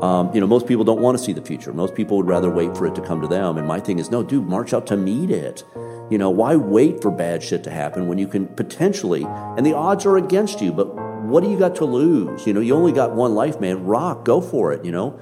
Most people don't want to see the future. Most people would rather wait for it to come to them. And my thing is, no, dude, march out to meet it. You know, why wait for bad shit to happen when you can potentially, and the odds are against you, but what do you got to lose? You know, you only got one life, man. Rock, go for it, you know.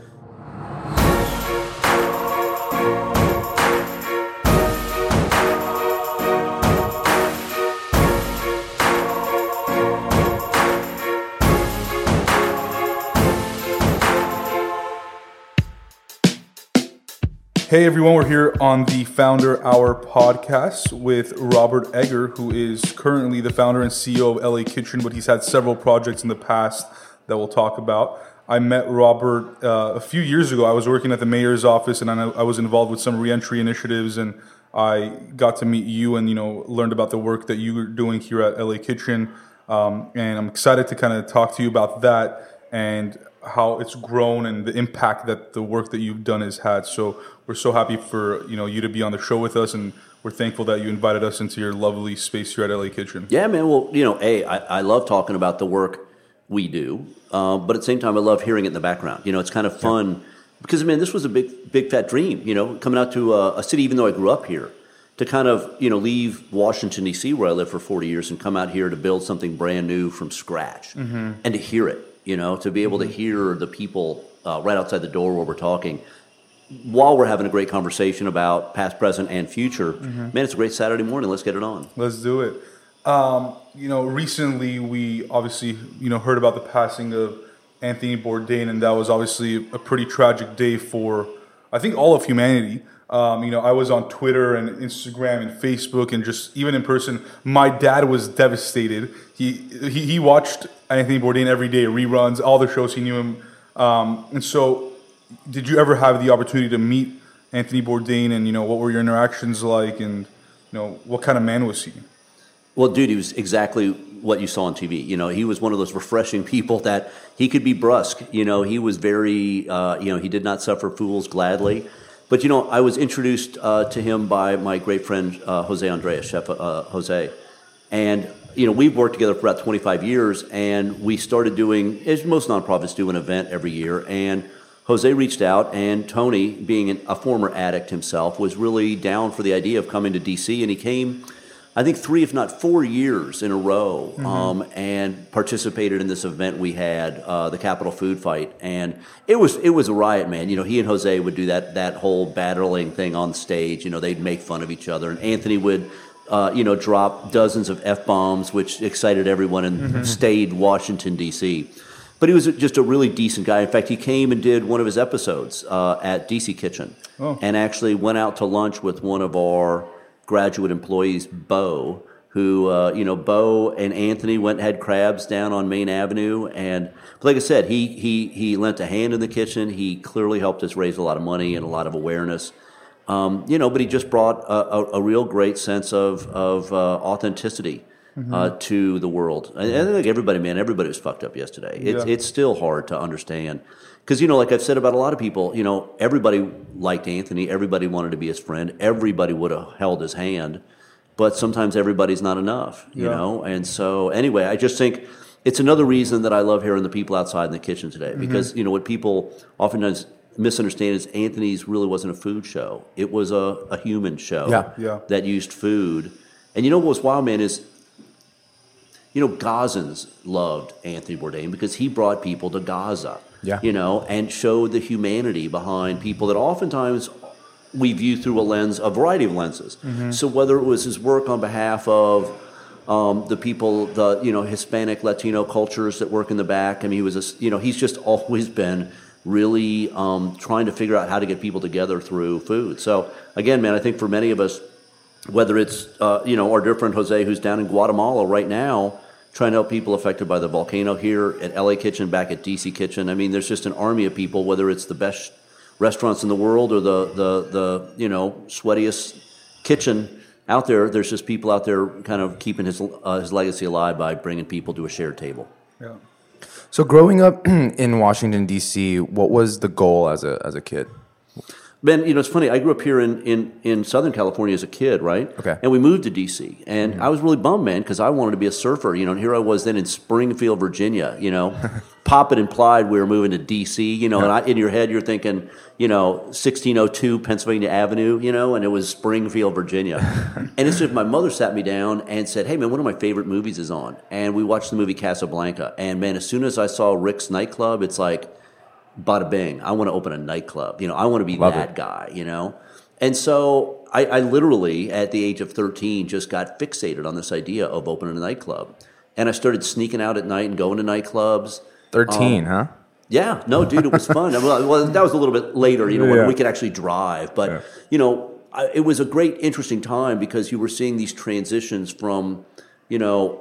Hey everyone, we're here on the Founder Hour podcast with Robert Egger, who is currently the founder and CEO of LA Kitchen, but he's had several projects in the past that we'll talk about. I met Robert a few years ago. I was working at the mayor's office, and I was involved with some reentry initiatives, and I got to meet you and, you know, learned about the work that you were doing here at LA Kitchen, and I'm excited to kind of talk to you about that and how it's grown and the impact that the work that you've done has had. So we're so happy for, you know, you to be on the show with us, and we're thankful that you invited us into your lovely space here at LA Kitchen. Yeah, man. Well, you know, I love talking about the work we do, but at the same time, I love hearing it in the background. You know, it's kind of fun because, man, this was a big fat dream, you know, coming out to a city, even though I grew up here, to kind of, you know, leave Washington, D.C., where I lived for 40 years and come out here to build something brand new from scratch and to hear it. You know, to be able to hear the people right outside the door where we're talking while we're having a great conversation about past, present, and future. Man, it's a great Saturday morning. Let's get it on. Let's do it. You know, recently we obviously, you know, heard about the passing of Anthony Bourdain, and that was obviously a pretty tragic day for, I think, all of humanity. You know, I was on Twitter and Instagram and Facebook and just even in person. My dad was devastated. He watched Anthony Bourdain every day, reruns, all the shows. He knew him. And so did you ever have the opportunity to meet Anthony Bourdain, and, you know, what were your interactions like, and, you know, what kind of man was he? Well, dude, he was exactly what you saw on TV. You know, he was one of those refreshing people that he could be brusque. You know, he was very, you know, he did not suffer fools gladly. But, you know, I was introduced to him by my great friend, José Andrés, Chef José. And, you know, we've worked together for about 25 years, and we started doing, as most nonprofits do, an event every year. And José reached out, and Tony, being a former addict himself, was really down for the idea of coming to D.C., and he came, I think, 3, if not 4 years in a row, and participated in this event we had, the Capital Food Fight, and it was a riot, man. You know, he and José would do that whole battling thing on stage. You know, they'd make fun of each other, and Anthony would, you know, drop dozens of F-bombs, which excited everyone and stayed Washington, D.C. But he was just a really decent guy. In fact, he came and did one of his episodes at DC Kitchen, and actually went out to lunch with one of our graduate employees, Bo, who, you know, Bo and Anthony went and had crabs down on Main Avenue. And like I said, he lent a hand in the kitchen. He clearly helped us raise a lot of money and a lot of awareness. You know, but he just brought a real great sense of authenticity to the world. And I think everybody was fucked up yesterday. It's still hard to understand. Because, you know, like I've said about a lot of people, you know, everybody liked Anthony. Everybody wanted to be his friend. Everybody would have held his hand. But sometimes everybody's not enough, you know. And so, anyway, I just think it's another reason that I love hearing the people outside in the kitchen today. Because, you know, what people oftentimes misunderstand is Anthony's really wasn't a food show. It was a human show that used food. And you know what's wild, man, is, you know, Gazans loved Anthony Bourdain because he brought people to Gaza. You know, and showed the humanity behind people that oftentimes we view through a lens, a variety of lenses. So whether it was his work on behalf of the people, the, you know, Hispanic, Latino cultures that work in the back. I mean, he was, you know, he's just always been really trying to figure out how to get people together through food. So again, man, I think for many of us, whether it's, you know, our dear friend Jose, who's down in Guatemala right now, trying to help people affected by the volcano here at LA Kitchen, back at DC Kitchen. I mean, there's just an army of people, whether it's the best restaurants in the world or the you know, sweatiest kitchen out there. There's just people out there kind of keeping his legacy alive by bringing people to a shared table. Yeah. So growing up in Washington, D.C., what was the goal as a kid? Ben, you know, it's funny. I grew up here in Southern California as a kid, right? Okay. And we moved to D.C. And I was really bummed, man, because I wanted to be a surfer, you know. And here I was then in Springfield, Virginia, you know, Pop had implied we were moving to DC, you know, and in your head you're thinking, you know, 1602 Pennsylvania Avenue, you know, and it was Springfield, Virginia. And it's just my mother sat me down and said, hey, man, one of my favorite movies is on. And we watched the movie Casablanca. And, man, as soon as I saw Rick's nightclub, it's like, bada bing, I want to open a nightclub. You know, I want to be that guy, you know. And so I literally, at the age of 13, just got fixated on this idea of opening a nightclub. And I started sneaking out at night and going to nightclubs. 13, huh? Yeah. No, dude, it was fun. Well, that was a little bit later, you know, when we could actually drive. But, you know, it was a great, interesting time because you were seeing these transitions from, you know,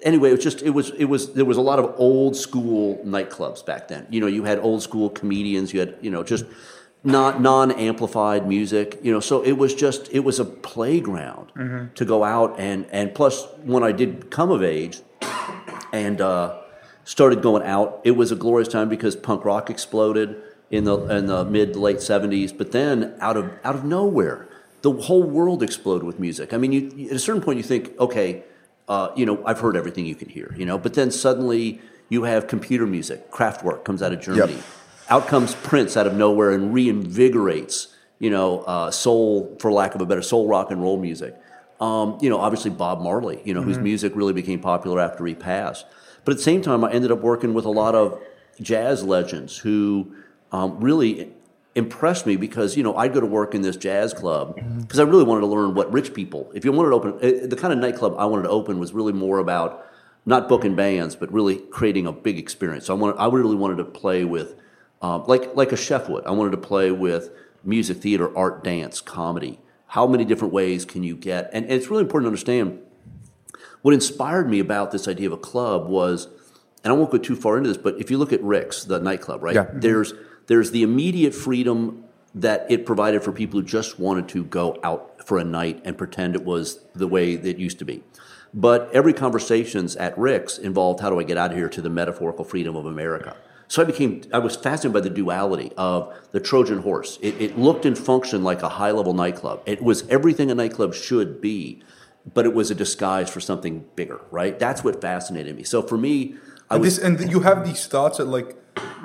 anyway, it was there was a lot of old school nightclubs back then. You know, you had old school comedians, you had, you know, just not non-amplified music, you know, so it was just, it was a playground to go out and plus when I did come of age and, started going out. It was a glorious time because punk rock exploded in the mid to late 70s. But then out of nowhere, the whole world exploded with music. I mean, at a certain point, you think, okay, you know, I've heard everything you can hear, you know. But then suddenly you have computer music. Kraftwerk comes out of Germany. Yep. Out comes Prince out of nowhere and reinvigorates, you know, soul, for lack of a better, soul rock and roll music. You know, obviously Bob Marley, you know, whose music really became popular after he passed. But at the same time, I ended up working with a lot of jazz legends who really impressed me because, you know, I'd go to work in this jazz club because I really wanted to learn what rich people, if you wanted to open, the kind of nightclub I wanted to open was really more about not booking bands, but really creating a big experience. So I really wanted to play with, like a chef would, I wanted to play with music, theater, art, dance, comedy. How many different ways can you get? And it's really important to understand. What inspired me about this idea of a club was, and I won't go too far into this, but if you look at Rick's, the nightclub, right? Yeah. There's the immediate freedom that it provided for people who just wanted to go out for a night and pretend it was the way that it used to be. But every conversations at Rick's involved, how do I get out of here, to the metaphorical freedom of America. So I was fascinated by the duality of the Trojan horse. It looked and functioned like a high-level nightclub. It was everything a nightclub should be. But it was a disguise for something bigger, right? That's what fascinated me. So for me, and you have these thoughts at like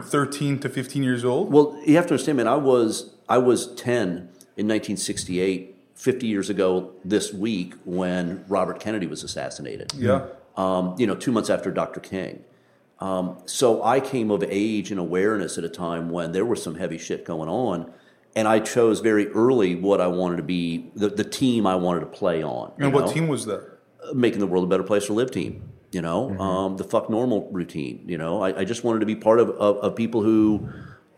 13 to 15 years old? Well, you have to understand, man, I was 10 in 1968, 50 years ago this week when Robert Kennedy was assassinated. Yeah. You know, 2 months after Dr. King. So I came of age and awareness at a time when there was some heavy shit going on. And I chose very early what I wanted to be, the team I wanted to play on. And what team was that? Making the World a Better Place to Live team, you know, the fuck normal routine, you know. I just wanted to be part of people who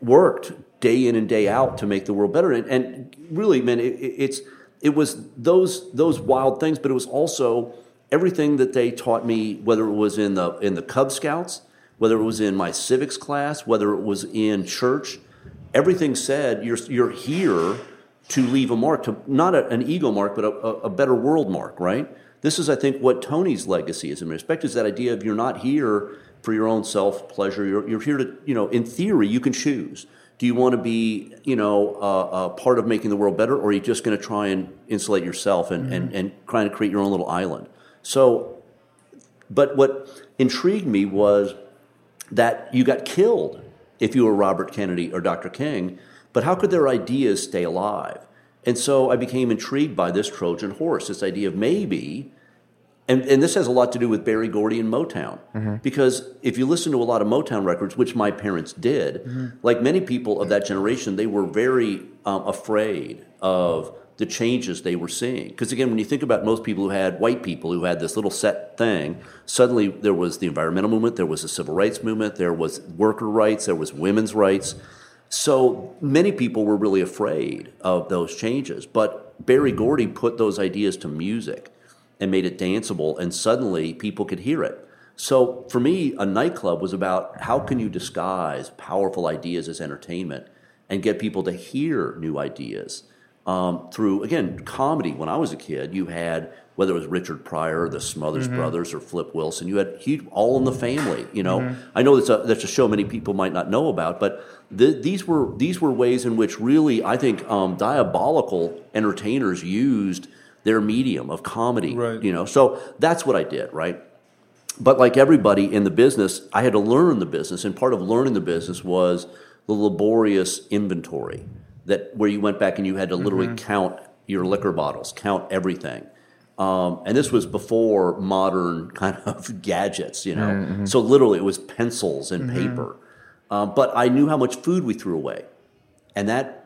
worked day in and day out to make the world better. And really, man, it was those wild things, but it was also everything that they taught me, whether it was in the Cub Scouts, whether it was in my civics class, whether it was in church. Everything said, you're here to leave a mark, to not an ego mark, but a better world mark, right? This is, I think, what Tony's legacy is in respect, is that idea of you're not here for your own self-pleasure. You're here to, you know, in theory, you can choose. Do you want to be, you know, a part of making the world better, or are you just going to try and insulate yourself and trying to create your own little island? So, but what intrigued me was that you got killed if you were Robert Kennedy or Dr. King, but how could their ideas stay alive? And so I became intrigued by this Trojan horse, this idea of maybe, and this has a lot to do with Berry Gordy and Motown, because if you listen to a lot of Motown records, which my parents did, like many people of that generation, they were very afraid of the changes they were seeing. Because again, when you think about most people who had white people who had this little set thing, suddenly there was the environmental movement, there was the civil rights movement, there was worker rights, there was women's rights. So many people were really afraid of those changes. But Berry Gordy put those ideas to music and made it danceable, and suddenly people could hear it. So for me, a nightclub was about how can you disguise powerful ideas as entertainment and get people to hear new ideas. Through, again, comedy. When I was a kid, you had, whether it was Richard Pryor, the Smothers Brothers, or Flip Wilson, you had huge All in the Family. You know, I know that's a show many people might not know about, but these were ways in which really, I think, diabolical entertainers used their medium of comedy. Right. You know, so that's what I did, right? But like everybody in the business, I had to learn the business, and part of learning the business was the laborious inventory that where you went back and you had to literally count your liquor bottles, count everything. And this was before modern kind of gadgets, you know. So literally it was pencils and paper. But I knew how much food we threw away. And that,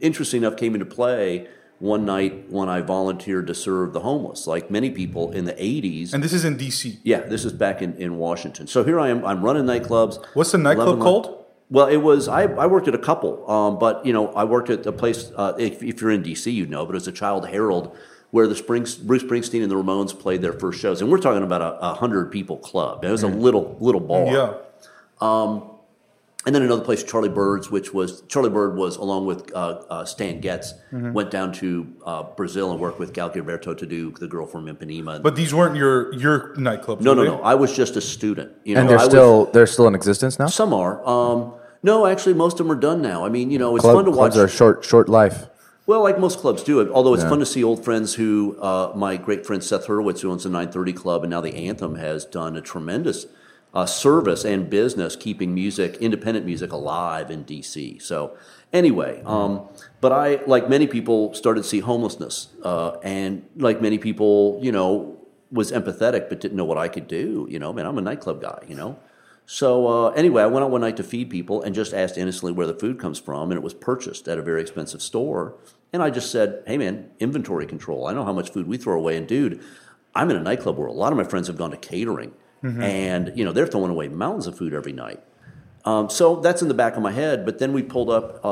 interestingly enough, came into play one night when I volunteered to serve the homeless, like many people in the 80s. And this is in D.C.? Yeah, this is back in Washington. So here I am. I'm running nightclubs. What's the nightclub called? Well, it was, I worked at a couple, but, you know, I worked at a place, if you're in D.C., you know, but it was the Child Herald, where the Bruce Springsteen and the Ramones played their first shows. And we're talking about a 100-people club. It was a little bar. Yeah. And then another place, Charlie Bird's, which was, Charlie Bird was, along with Stan Getz, went down to Brazil and worked with Gal Gilberto to do The Girl from Ipanema. But these weren't your nightclubs, No. I was just a student. You know, and they're still in existence now? Some are. No, actually, most of them are done now. I mean, you know, it's fun to watch. Clubs are short life. Well, like most clubs do, although it's fun to see old friends who, my great friend Seth Hurwitz, who owns the 930 Club, and now the Anthem, has done a tremendous service and business keeping music, independent music, alive in D.C. So anyway, but I, like many people, started to see homelessness, and like many people, you know, was empathetic but didn't know what I could do. You know, man, I'm a nightclub guy, you know. So anyway, I went out one night to feed people and just asked innocently where the food comes from, and it was purchased at a very expensive store. And I just said, hey, man, inventory control. I know how much food we throw away. And, dude, I'm in a nightclub where a lot of my friends have gone to catering, and, you know, they're throwing away mountains of food every night. So that's in the back of my head. But then we pulled up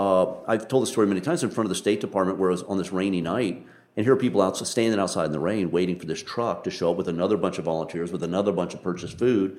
I've told the story many times — in front of the State Department, where it was on this rainy night, and here are people out, standing outside in the rain waiting for this truck to show up with another bunch of volunteers with another bunch of purchased food.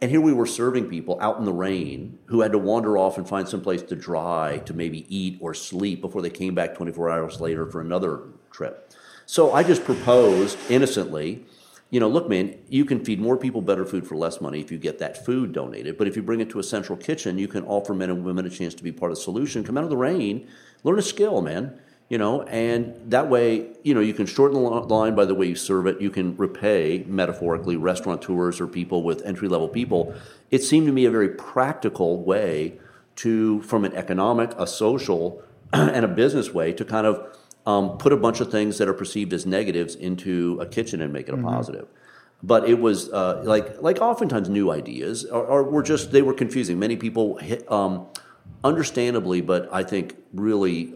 And here we were serving people out in the rain who had to wander off and find someplace to dry, to maybe eat or sleep, before they came back 24 hours later for another trip. So I just proposed innocently, you know, look, man, you can feed more people better food for less money if you get that food donated. But if you bring it to a central kitchen, you can offer men and women a chance to be part of the solution. Come out of the rain, learn a skill, man. You know, and that way, you know, you can shorten the line by the way you serve it. You can repay, metaphorically, restaurateurs or people with entry-level people. It seemed to me a very practical way to, from an economic, a social, and a business way, to kind of put a bunch of things that are perceived as negatives into a kitchen and make it a positive. But it was like oftentimes new ideas are were just, they were confusing. Many people understandably, but I think really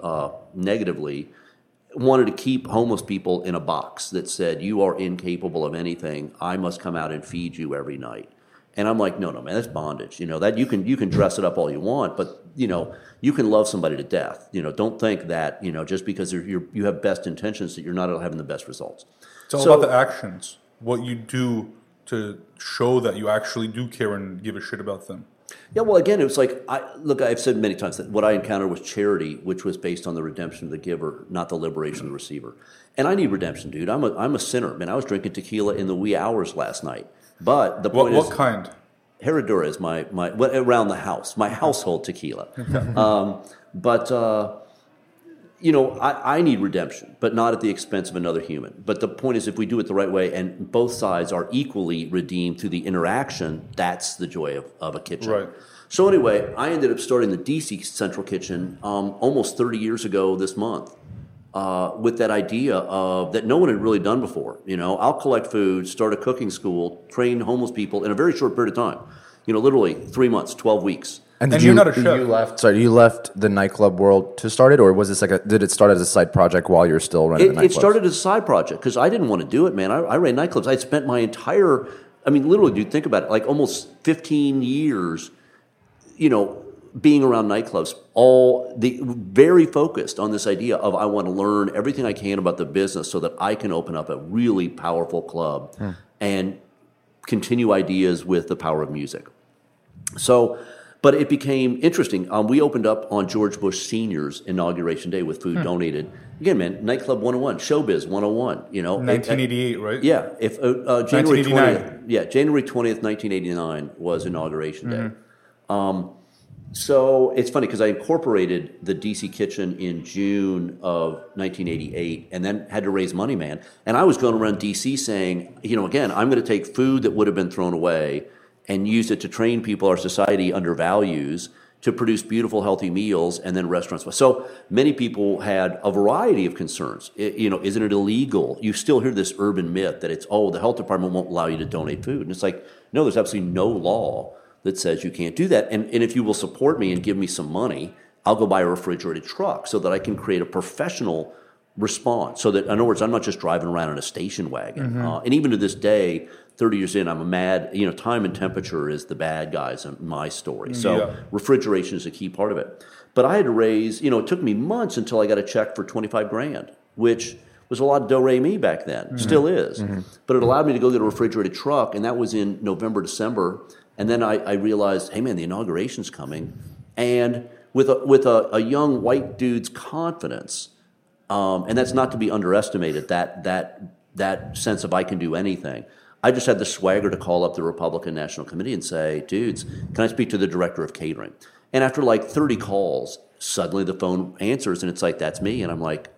negatively, wanted to keep homeless people in a box that said, you are incapable of anything, I must come out and feed you every night. And I'm like, no, man, that's bondage. You know, that you can dress it up all you want, but, you know, you can love somebody to death. You know, don't think that, you know, just because you have best intentions that you're not having the best results. It's all about the actions, what you do to show that you actually do care and give a shit about them. Yeah, well, again, it was like, I've said many times that what I encountered was charity, which was based on the redemption of the giver, not the liberation of the receiver. And I need redemption, dude. I'm a sinner. Man, I was drinking tequila in the wee hours last night. But the point is... What kind? Herradura is my around the house, my household tequila. You know, I need redemption, but not at the expense of another human. But the point is, if we do it the right way and both sides are equally redeemed through the interaction, that's the joy of a kitchen. Right. So anyway, I ended up starting the DC Central Kitchen almost 30 years ago this month with that idea of that no one had really done before. You know, I'll collect food, start a cooking school, train homeless people in a very short period of time. You know, literally 3 months, 12 weeks. And you're not a chef. You left the nightclub world to start it, or was this did it start as a side project while you're still running the nightclub? It started as a side project because I didn't want to do it, man. I ran nightclubs. I'd spent my entire, I mean, literally, dude, think about it, like almost 15 years, you know, being around nightclubs, very focused on this idea of I want to learn everything I can about the business so that I can open up a really powerful club and continue ideas with the power of music. So... But it became interesting. We opened up on George Bush Sr.'s Inauguration Day with food donated. Again, man, Nightclub 101, Showbiz 101, you know. 1988, right? Yeah. If January 20th, 1989 was Inauguration Day. So it's funny because I incorporated the DC Kitchen in June of 1988 and then had to raise money, man. And I was going around DC saying, you know, again, I'm going to take food that would have been thrown away and use it to train people our society undervalues to produce beautiful, healthy meals, and then restaurants. So many people had a variety of concerns. Isn't it illegal? You still hear this urban myth that it's, oh, the health department won't allow you to donate food. And it's like, no, there's absolutely no law that says you can't do that. And if you will support me and give me some money, I'll go buy a refrigerated truck so that I can create a professional response. So that, in other words, I'm not just driving around in a station wagon. Mm-hmm. And even to this day, 30 years in, I'm a mad, time and temperature is the bad guys in my story. So refrigeration is a key part of it. But I had to raise, it took me months until I got a check for $25,000, which was a lot of do-re-mi back then. Mm-hmm. Still is. Mm-hmm. But it allowed me to go get a refrigerated truck, and that was in November, December. And then I realized, hey, man, the inauguration's coming. And with a young white dude's confidence, and that's not to be underestimated, that sense of I can do anything. I just had the swagger to call up the Republican National Committee and say, dudes, can I speak to the director of catering? And after like 30 calls, suddenly the phone answers, and it's like, that's me. And I'm like,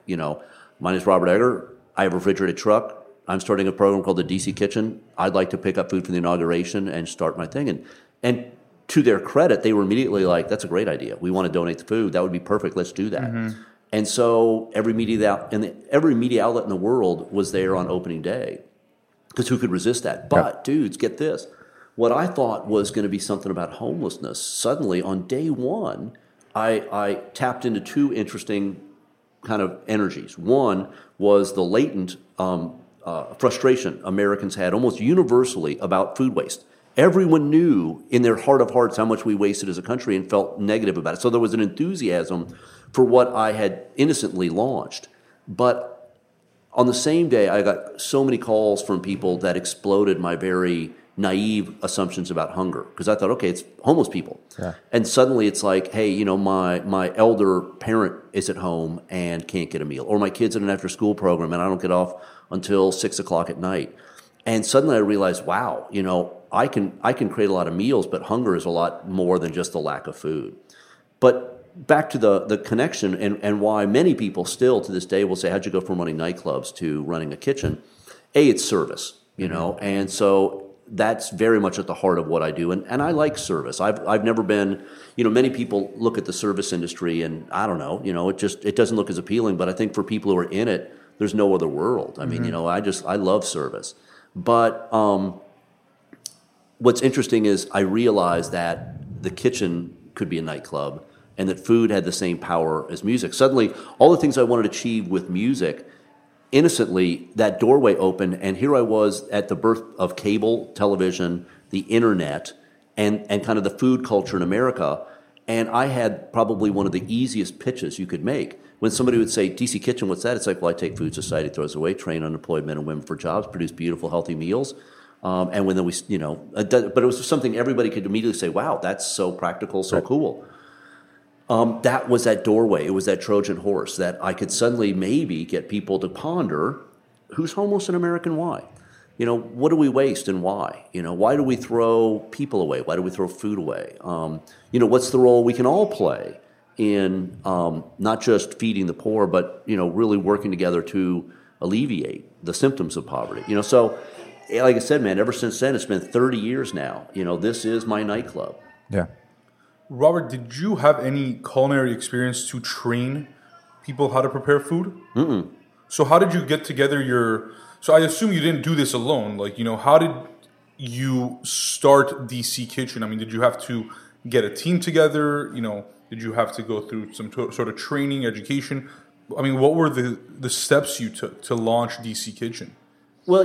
my name's Robert Egger. I have a refrigerated truck. I'm starting a program called the DC Kitchen. I'd like to pick up food from the inauguration and start my thing. And to their credit, they were immediately like, that's a great idea. We want to donate the food. That would be perfect. Let's do that. Mm-hmm. And so every media outlet in the world was there on opening day because who could resist that? But dudes, get this. What I thought was going to be something about homelessness, suddenly on day one, I tapped into two interesting kind of energies. One was the latent frustration Americans had almost universally about food waste. Everyone knew in their heart of hearts how much we wasted as a country and felt negative about it. So there was an enthusiasm for what I had innocently launched. But on the same day, I got so many calls from people that exploded my very naive assumptions about hunger because I thought, okay, it's homeless people. Yeah. And suddenly it's like, hey, my elder parent is at home and can't get a meal, or my kid's in an after-school program and I don't get off until 6:00 at night. And suddenly I realized, wow, I can create a lot of meals, but hunger is a lot more than just the lack of food. But back to the connection and why many people still to this day will say, how'd you go from running nightclubs to running a kitchen? A, it's service, and so that's very much at the heart of what I do. And I like service. I've never been, many people look at the service industry and I don't know, it doesn't look as appealing, but I think for people who are in it, there's no other world. I mean, mm-hmm. I love service. But what's interesting is I realized that the kitchen could be a nightclub and that food had the same power as music. Suddenly, all the things I wanted to achieve with music, innocently, that doorway opened, and here I was at the birth of cable television, the internet, and kind of the food culture in America. And I had probably one of the easiest pitches you could make. When somebody would say, DC Kitchen, what's that? It's like, well, I take food society, throws away, train unemployed men and women for jobs, produce beautiful, healthy meals. And when then but it was something everybody could immediately say, wow, that's so practical, so cool. That was that doorway. It was that Trojan horse that I could suddenly maybe get people to ponder who's homeless in America and why. What do we waste and why? Why do we throw people away? Why do we throw food away? What's the role we can all play in not just feeding the poor, but, really working together to alleviate the symptoms of poverty? So like I said, man, ever since then, it's been 30 years now. This is my nightclub. Yeah. Robert, did you have any culinary experience to train people how to prepare food? Mm-mm. So how did you get together so I assume you didn't do this alone. How did you start DC Kitchen? I mean, did you have to get a team together? Did you have to go through some sort of training, education? I mean, what were the steps you took to launch DC Kitchen? Well,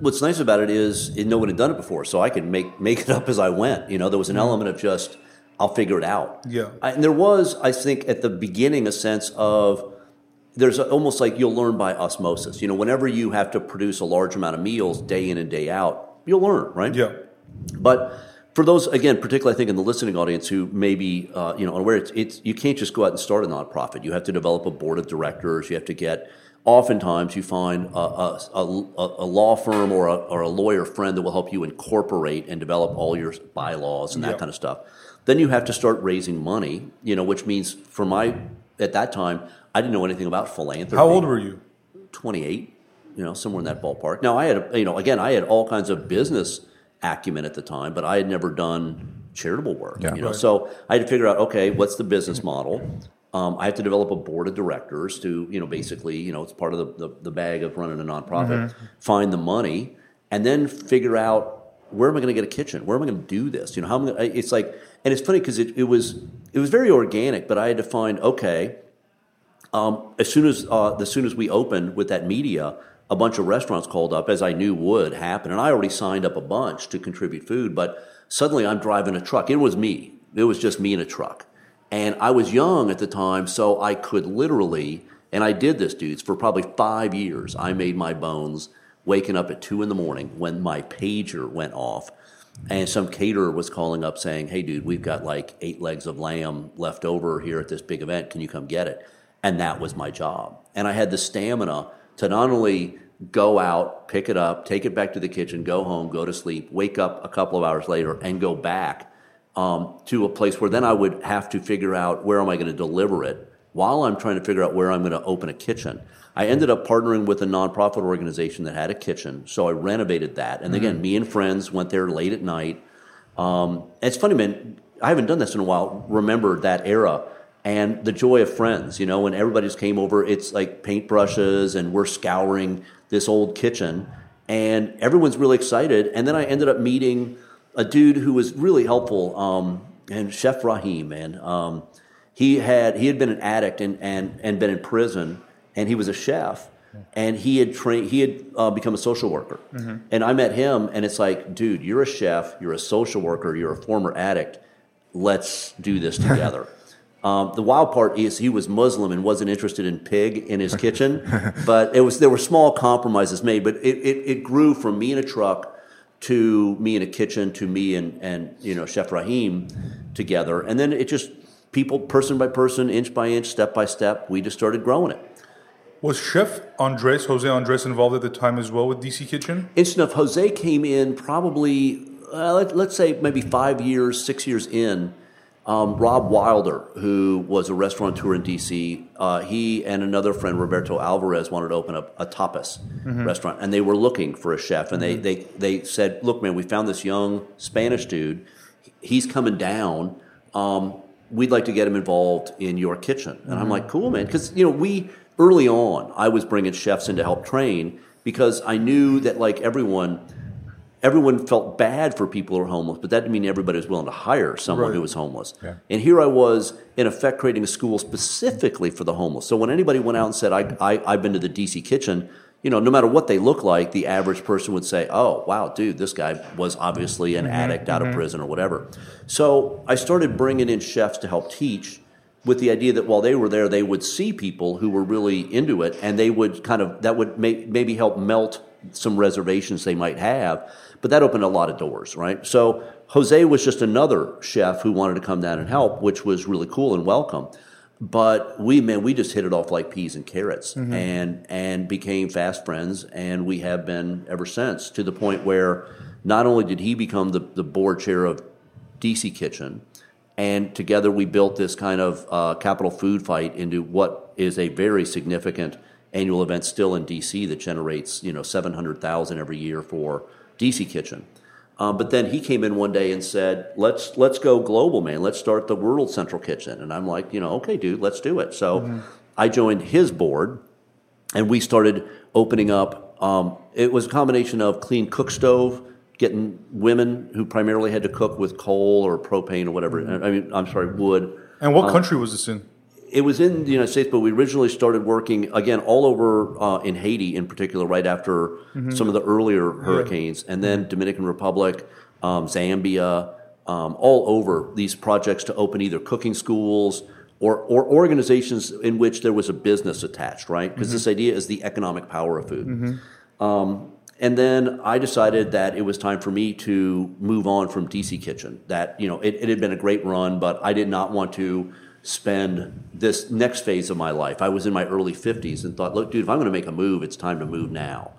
what's nice about it is no one had done it before, so I could make it up as I went. There was an element of just... I'll figure it out. Yeah. And there was, I think, at the beginning, a sense of there's almost like you'll learn by osmosis. Whenever you have to produce a large amount of meals day in and day out, you'll learn, right? Yeah. But for those, again, particularly I think in the listening audience who maybe, unaware, you can't just go out and start a nonprofit. You have to develop a board of directors. You have to get, oftentimes you find a law firm or a lawyer friend that will help you incorporate and develop all your bylaws and that kind of stuff. Then you have to start raising money, you know, which means for my, at that time, I didn't know anything about philanthropy. How old were you? 28, you know, somewhere in that ballpark. Now, I had, you know, again, I had all kinds of business acumen at the time, but I had never done charitable work, you know. Right. So I had to figure out, okay, what's the business model? I have to develop a board of directors to, you know, basically, you know, it's part of the bag of running a nonprofit, find the money, and then figure out, where am I going to get a kitchen? Where am I going to do this? You know, how am I going to, it's like, and it's funny because it was very organic, but I had to find, okay, as soon as we opened with that media, a bunch of restaurants called up, as I knew would happen. And I already signed up a bunch to contribute food, but suddenly I'm driving a truck. It was me. It was just me in a truck. And I was young at the time, so I could literally, and I did this, dudes, for probably 5 years. I made my bones waking up at 2 a.m. when my pager went off and some caterer was calling up saying, hey, dude, we've got like 8 legs of lamb left over here at this big event. Can you come get it? And that was my job. And I had the stamina to not only go out, pick it up, take it back to the kitchen, go home, go to sleep, wake up a couple of hours later and go back to a place where then I would have to figure out where am I going to deliver it while I'm trying to figure out where I'm going to open a kitchen. I ended up partnering with a nonprofit organization that had a kitchen, so I renovated that. And again, me and friends went there late at night. It's funny, man, I haven't done this in a while, remember that era and the joy of friends, you know, when everybody just came over, it's like paintbrushes and we're scouring this old kitchen and everyone's really excited. And then I ended up meeting a dude who was really helpful, and Chef Rahim, man. He had been an addict and been in prison. And he was a chef, and he had become a social worker. And I met him, and it's like, dude, you're a chef, you're a social worker, you're a former addict. Let's do this together. The wild part is he was Muslim and wasn't interested in pig in his kitchen, but there were small compromises made. But it grew from me in a truck to me in a kitchen to me and you know Chef Rahim together, and then it just people person by person, inch by inch, step by step, we just started growing it. Was Chef Andrés, José Andrés, involved at the time as well with DC Kitchen? Interesting enough, José came in probably, let's say maybe 6 years in. Rob Wilder, who was a restaurateur in DC, he and another friend, Roberto Alvarez, wanted to open up a tapas restaurant. And they were looking for a chef. And they said, look, man, we found this young Spanish dude. He's coming down. We'd like to get him involved in your kitchen. And I'm like, cool, man. Because, you know, early on, I was bringing chefs in to help train because I knew that, like everyone felt bad for people who were homeless, but that didn't mean everybody was willing to hire someone who was homeless. Yeah. And here I was, in effect, creating a school specifically for the homeless. So when anybody went out and said, I've been to the DC Kitchen, you know, no matter what they look like, the average person would say, oh, wow, dude, this guy was obviously an addict out of prison or whatever. So I started bringing in chefs to help teach, with the idea that while they were there, they would see people who were really into it, and they would kind of, that would maybe help melt some reservations they might have. But that opened a lot of doors, right? So José was just another chef who wanted to come down and help, which was really cool and welcome. But we just hit it off like peas and carrots and became fast friends, and we have been ever since, to the point where not only did he become the board chair of DC Kitchen, and together we built this kind of Capital Food Fight into what is a very significant annual event still in D.C. that generates, you know, $700,000 every year for D.C. Kitchen. But then he came in one day and said, let's go global, man. Let's start the World Central Kitchen. And I'm like, you know, okay, dude, let's do it. So I joined his board, and we started opening up. It was a combination of clean cook stove, getting women who primarily had to cook with coal or propane or whatever. Wood. And what country was this in? It was in the United States, but we originally started working, again, all over in Haiti in particular, right after some of the earlier hurricanes. And then Dominican Republic, Zambia, all over these projects to open either cooking schools or organizations in which there was a business attached, right? Because this idea is the economic power of food. And then I decided that it was time for me to move on from DC Kitchen. That, you know, it had been a great run, but I did not want to spend this next phase of my life. I was in my early 50s and thought, look, dude, if I'm going to make a move, it's time to move now.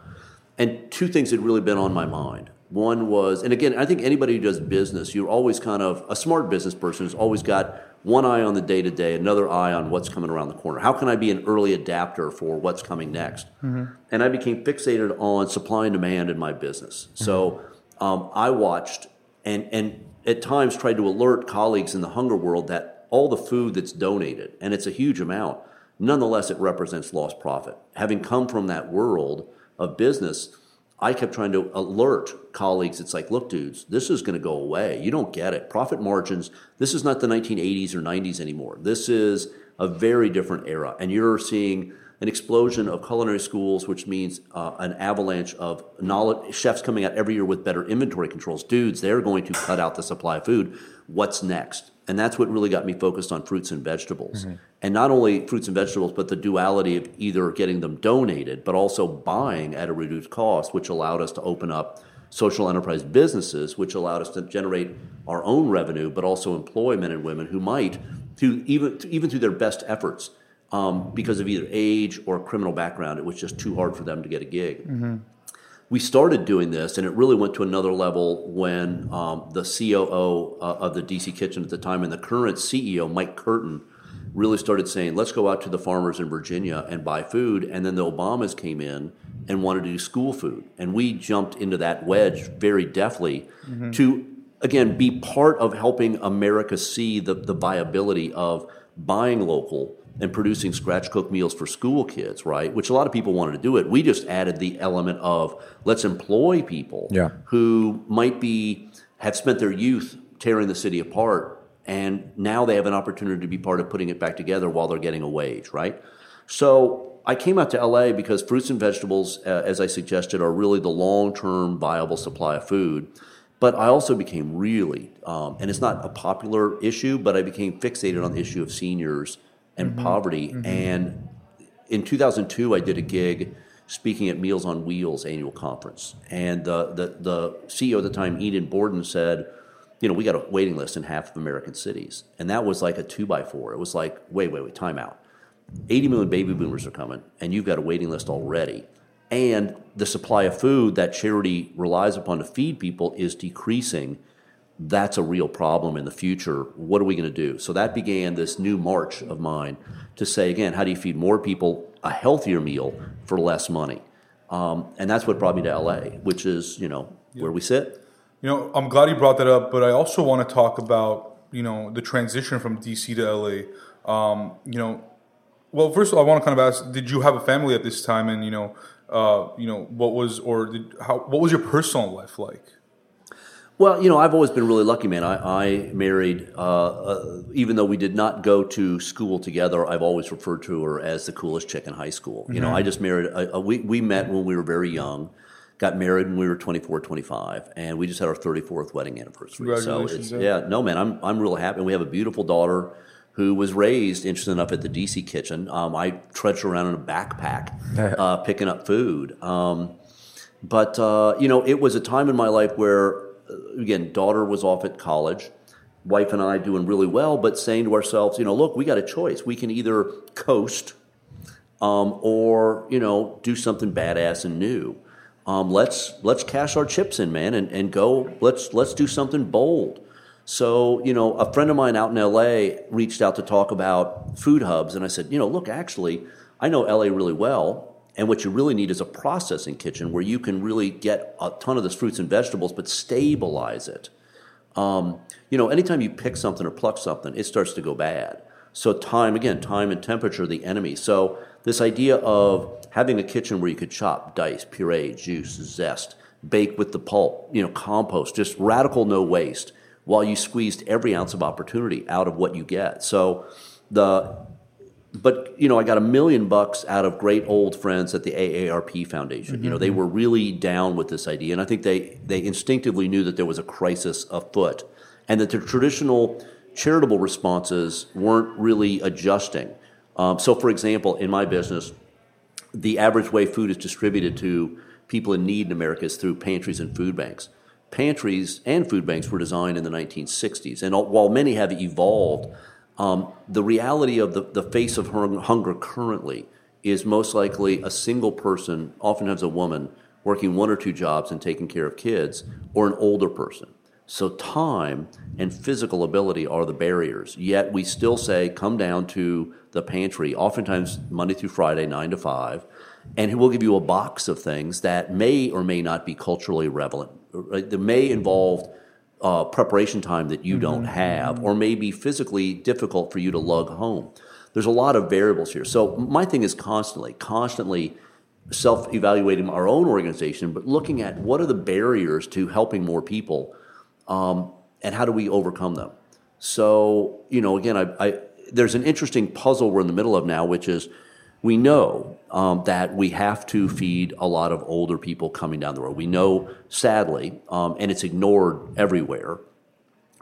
And two things had really been on my mind. One was, and again, I think anybody who does business, you're always kind of a smart business person who's always got one eye on the day-to-day, another eye on what's coming around the corner. How can I be an early adapter for what's coming next? Mm-hmm. And I became fixated on supply and demand in my business. Mm-hmm. So I watched and at times tried to alert colleagues in the hunger world that all the food that's donated, and it's a huge amount, nonetheless, it represents lost profit. Having come from that world of business, I kept trying to alert colleagues. It's like, look, dudes, this is going to go away. You don't get it. Profit margins, this is not the 1980s or 90s anymore. This is a very different era. And you're seeing an explosion of culinary schools, which means an avalanche of knowledge, chefs coming out every year with better inventory controls. Dudes, they're going to cut out the supply of food. What's next? And that's what really got me focused on fruits and vegetables. Mm-hmm. And not only fruits and vegetables, but the duality of either getting them donated, but also buying at a reduced cost, which allowed us to open up social enterprise businesses, which allowed us to generate our own revenue, but also employ men and women who might, even through their best efforts, because of either age or criminal background, it was just too hard for them to get a gig. Mm-hmm. We started doing this, and it really went to another level when the COO of the DC Kitchen at the time and the current CEO, Mike Curtin, really started saying, let's go out to the farmers in Virginia and buy food. And then the Obamas came in and wanted to do school food. And we jumped into that wedge very deftly mm-hmm. to, again, be part of helping America see the viability of buying local and producing scratch-cooked meals for school kids, right? Which a lot of people wanted to do it. We just added the element of let's employ people who might have spent their youth tearing the city apart, and now they have an opportunity to be part of putting it back together while they're getting a wage, right? So I came out to LA because fruits and vegetables, as I suggested, are really the long-term viable supply of food. But I also became really, and it's not a popular issue, but I became fixated on the issue of seniors and mm-hmm. poverty. Mm-hmm. And in 2002, I did a gig speaking at Meals on Wheels annual conference. And the CEO at the time, Eden Borden, said, you know, we got a waiting list in half of American cities. And that was like a 2x4. It was like, wait, time out. 80 million baby boomers are coming, and you've got a waiting list already. And the supply of food that charity relies upon to feed people is decreasing. That's a real problem in the future. What are we going to do? So that began this new march of mine to say, again, how do you feed more people a healthier meal for less money? And that's what brought me to LA, which is, you know, where we sit. You know, I'm glad you brought that up, but I also want to talk about, you know, the transition from DC to LA. You know, well, first of all, I want to kind of ask, did you have a family at this time? And, you know, what was your personal life like? Well, you know, I've always been really lucky, man. I married, even though we did not go to school together, I've always referred to her as the coolest chick in high school. You mm-hmm. know, I just married, we met when we were very young, got married when we were 24, 25, and we just had our 34th wedding anniversary. So it's, I'm real happy. And we have a beautiful daughter who was raised, interesting enough, at the DC Kitchen. I trudged around in a backpack picking up food. But you know, it was a time in my life where, again, daughter was off at college, wife and I doing really well, but saying to ourselves, you know, look, we got a choice. We can either coast or, you know, do something badass and new. Let's cash our chips in, man, and go. Let's do something bold. So, you know, a friend of mine out in LA reached out to talk about food hubs, and I said, you know, look, actually, I know LA really well. And what you really need is a processing kitchen where you can really get a ton of this fruits and vegetables, but stabilize it. You know, anytime you pick something or pluck something, it starts to go bad. So time and temperature are the enemy. So this idea of having a kitchen where you could chop, dice, puree, juice, zest, bake with the pulp, you know, compost, just radical no waste, while you squeezed every ounce of opportunity out of what you get. But, you know, I got $1 million out of great old friends at the AARP Foundation. Mm-hmm. You know, they were really down with this idea. And I think they instinctively knew that there was a crisis afoot and that the traditional charitable responses weren't really adjusting. So, for example, in my business, the average way food is distributed to people in need in America is through pantries and food banks. Pantries and food banks were designed in the 1960s. And while many have evolved, the reality of the face of hunger currently is most likely a single person, oftentimes a woman, working one or two jobs and taking care of kids, or an older person. So time and physical ability are the barriers. Yet we still say, come down to the pantry, oftentimes Monday through Friday, 9 to 5, and we'll give you a box of things that may or may not be culturally relevant. They may involve preparation time that you don't have, or may be physically difficult for you to lug home. There's a lot of variables here. So my thing is constantly self-evaluating our own organization, but looking at what are the barriers to helping more people, and how do we overcome them? So, you know, again, I there's an interesting puzzle we're in the middle of now, which is we know that we have to feed a lot of older people coming down the road. We know, sadly, and it's ignored everywhere,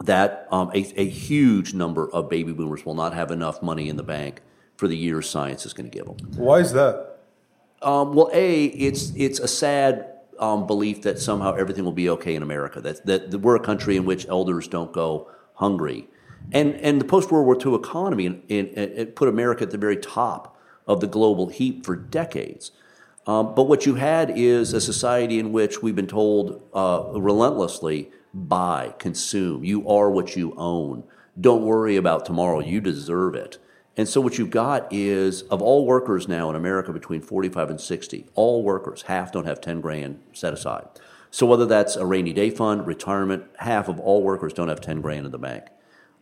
that a huge number of baby boomers will not have enough money in the bank for the years science is going to give them. Why is that? Well, it's a sad belief that somehow everything will be okay in America, that we're a country in which elders don't go hungry. And the post-World War II economy it put America at the very top of the global heap for decades. But what you had is a society in which we've been told relentlessly, buy, consume, you are what you own. Don't worry about tomorrow, you deserve it. And so what you've got is, of all workers now in America between 45 and 60, all workers, half don't have 10 grand set aside. So whether that's a rainy day fund, retirement, half of all workers don't have 10 grand in the bank.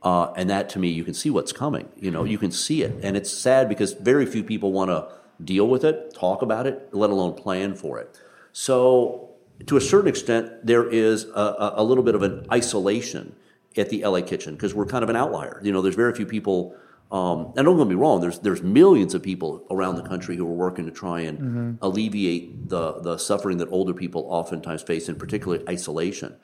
And that, to me, you can see what's coming. You know, you can see it. And it's sad because very few people want to deal with it, talk about it, let alone plan for it. So to a certain extent, there is a little bit of an isolation at the LA Kitchen because we're kind of an outlier. You know, there's very few people. And don't get me wrong, there's millions of people around the country who are working to try and alleviate the suffering that older people oftentimes face, and particularly isolation.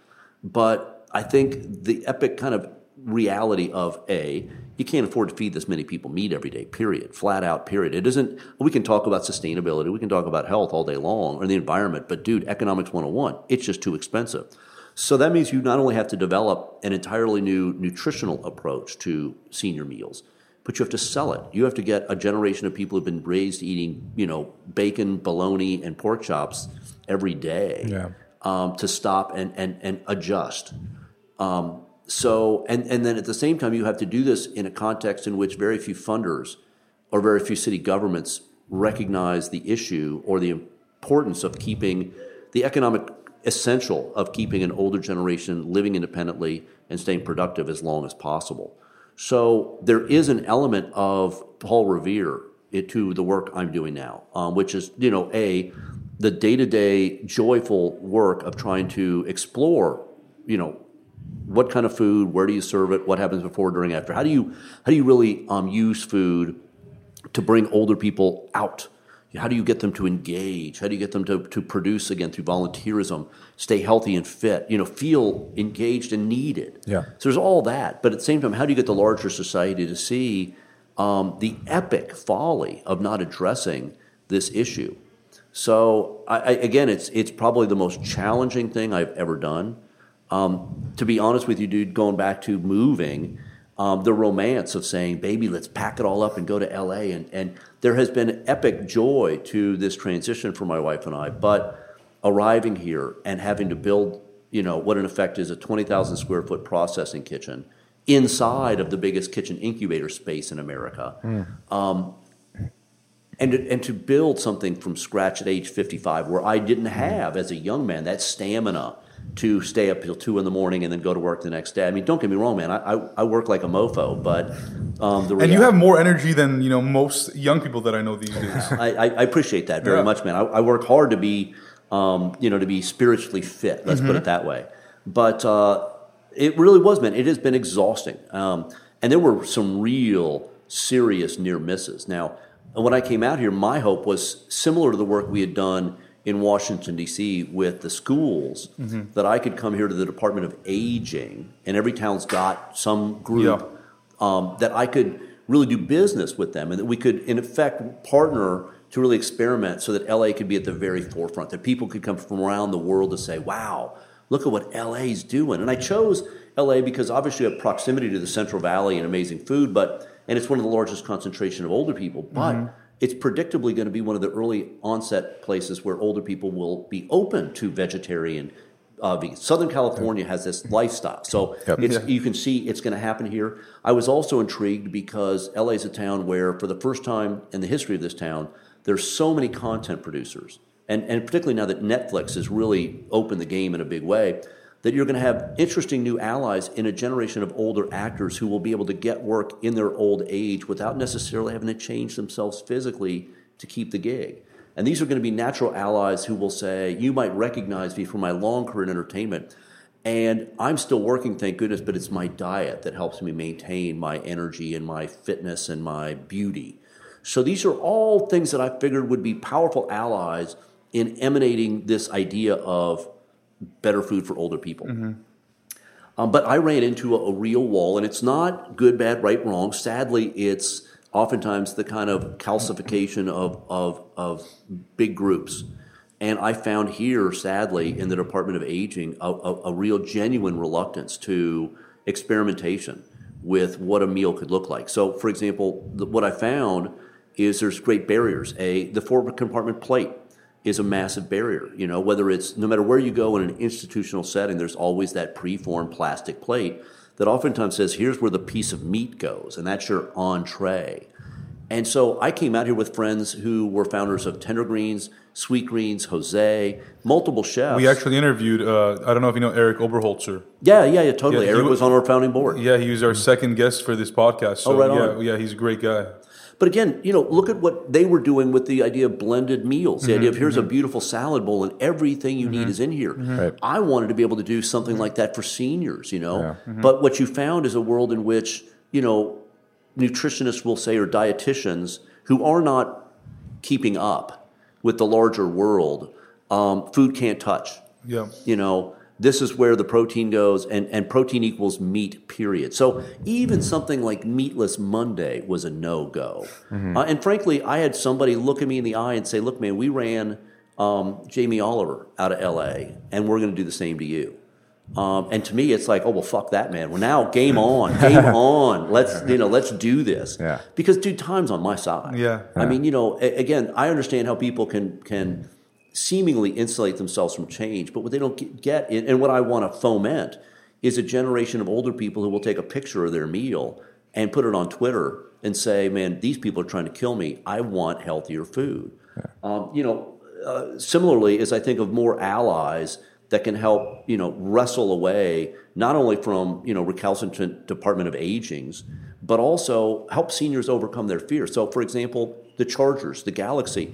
But I think the epic kind of reality of, A, you can't afford to feed this many people meat every day, period, flat out, period. It isn't, we can talk about sustainability, we can talk about health all day long, or the environment, but dude, economics 101, it's just too expensive. So that means you not only have to develop an entirely new nutritional approach to senior meals, but you have to sell it. You have to get a generation of people who've been raised eating, you know, bacon, bologna, and pork chops every day to stop and adjust. So, and then at the same time, you have to do this in a context in which very few funders or very few city governments recognize the issue or the importance of keeping the economic essential of keeping an older generation living independently and staying productive as long as possible. So there is an element of Paul Revere to the work I'm doing now, which is, you know, the day-to-day joyful work of trying to explore, you know, what kind of food, where do you serve it, what happens before, during, after. How do you really use food to bring older people out? How do you get them to engage? How do you get them to produce again through volunteerism, stay healthy and fit, you know, feel engaged and needed? Yeah. So there's all that. But at the same time, how do you get the larger society to see the epic folly of not addressing this issue? So, again, it's probably the most challenging thing I've ever done. To be honest with you, dude, going back to moving, the romance of saying, baby, let's pack it all up and go to LA. And there has been epic joy to this transition for my wife and I. But arriving here and having to build, you know, what in effect is a 20,000 square foot processing kitchen inside of the biggest kitchen incubator space in America. And to build something from scratch at age 55, where I didn't have, as a young man, that stamina to stay up till 2 in the morning and then go to work the next day. I mean, don't get me wrong, man. I work like a mofo, but the reality, and you have more energy than, you know, most young people that I know these days. I appreciate that very much, man. I work hard to be, you know, to be spiritually fit. Let's put it that way. But it really was, man. It has been exhausting, and there were some real serious near misses. Now, when I came out here, my hope was similar to the work we had done in Washington, D.C. with the schools, that I could come here to the Department of Aging, and every town's got some group, that I could really do business with them, and that we could, in effect, partner to really experiment so that L.A. could be at the very forefront, that people could come from around the world to say, wow, look at what L.A.'s doing. And I chose L.A. because obviously I have proximity to the Central Valley and amazing food, but it's one of the largest concentration of older people, but it's predictably going to be one of the early onset places where older people will be open to vegetarian. Southern California has this lifestyle. So you can see it's going to happen here. I was also intrigued because LA is a town where, for the first time in the history of this town, there's so many content producers. And particularly now that Netflix has really opened the game in a big way, that you're going to have interesting new allies in a generation of older actors who will be able to get work in their old age without necessarily having to change themselves physically to keep the gig. And these are going to be natural allies who will say, you might recognize me for my long career in entertainment, and I'm still working, thank goodness, but it's my diet that helps me maintain my energy and my fitness and my beauty. So these are all things that I figured would be powerful allies in emanating this idea of better food for older people. Mm-hmm. But I ran into a real wall, and it's not good, bad, right, wrong. Sadly, it's oftentimes the kind of calcification of big groups. And I found here, sadly, in the Department of Aging, a real genuine reluctance to experimentation with what a meal could look like. So, for example, what I found is there's great barriers. The four-compartment plate is a massive barrier. You know, whether it's, no matter where you go in an institutional setting, there's always that preformed plastic plate that oftentimes says, here's where the piece of meat goes, and that's your entree. And so I came out here with friends who were founders of Tender Greens, Sweet Greens, Jose, multiple chefs. We actually interviewed, I don't know if you know Eric Oberholzer. Yeah, totally. Yeah, Eric was on our founding board. Yeah, he was our second guest for this podcast. So yeah, he's a great guy. But again, you know, look at what they were doing with the idea of blended meals, the idea of here's a beautiful salad bowl and everything you need is in here. Right. I wanted to be able to do something like that for seniors, you know. Yeah. Mm-hmm. But what you found is a world in which, you know, nutritionists will say, or dietitians who are not keeping up with the larger world, food can't touch. Yeah. You know, this is where the protein goes, and protein equals meat, period. So even something like Meatless Monday was a no-go. Mm-hmm. And frankly, I had somebody look at me in the eye and say, look, man, we ran Jamie Oliver out of L.A., and we're going to do the same to you. And to me, it's like, oh, well, fuck that, man. Well, now, game on. Let's do this. Yeah. Because, dude, time's on my side. Yeah. I mean, you know, again, I understand how people can seemingly insulate themselves from change, but what they don't get, and what I want to foment, is a generation of older people who will take a picture of their meal and put it on Twitter and say, man, these people are trying to kill me. I want healthier food. Yeah. You know, similarly, as I think of more allies that can help, you know, wrestle away not only from, you know, recalcitrant Department of Agings, but also help seniors overcome their fear. So, for example, the Chargers, the Galaxy,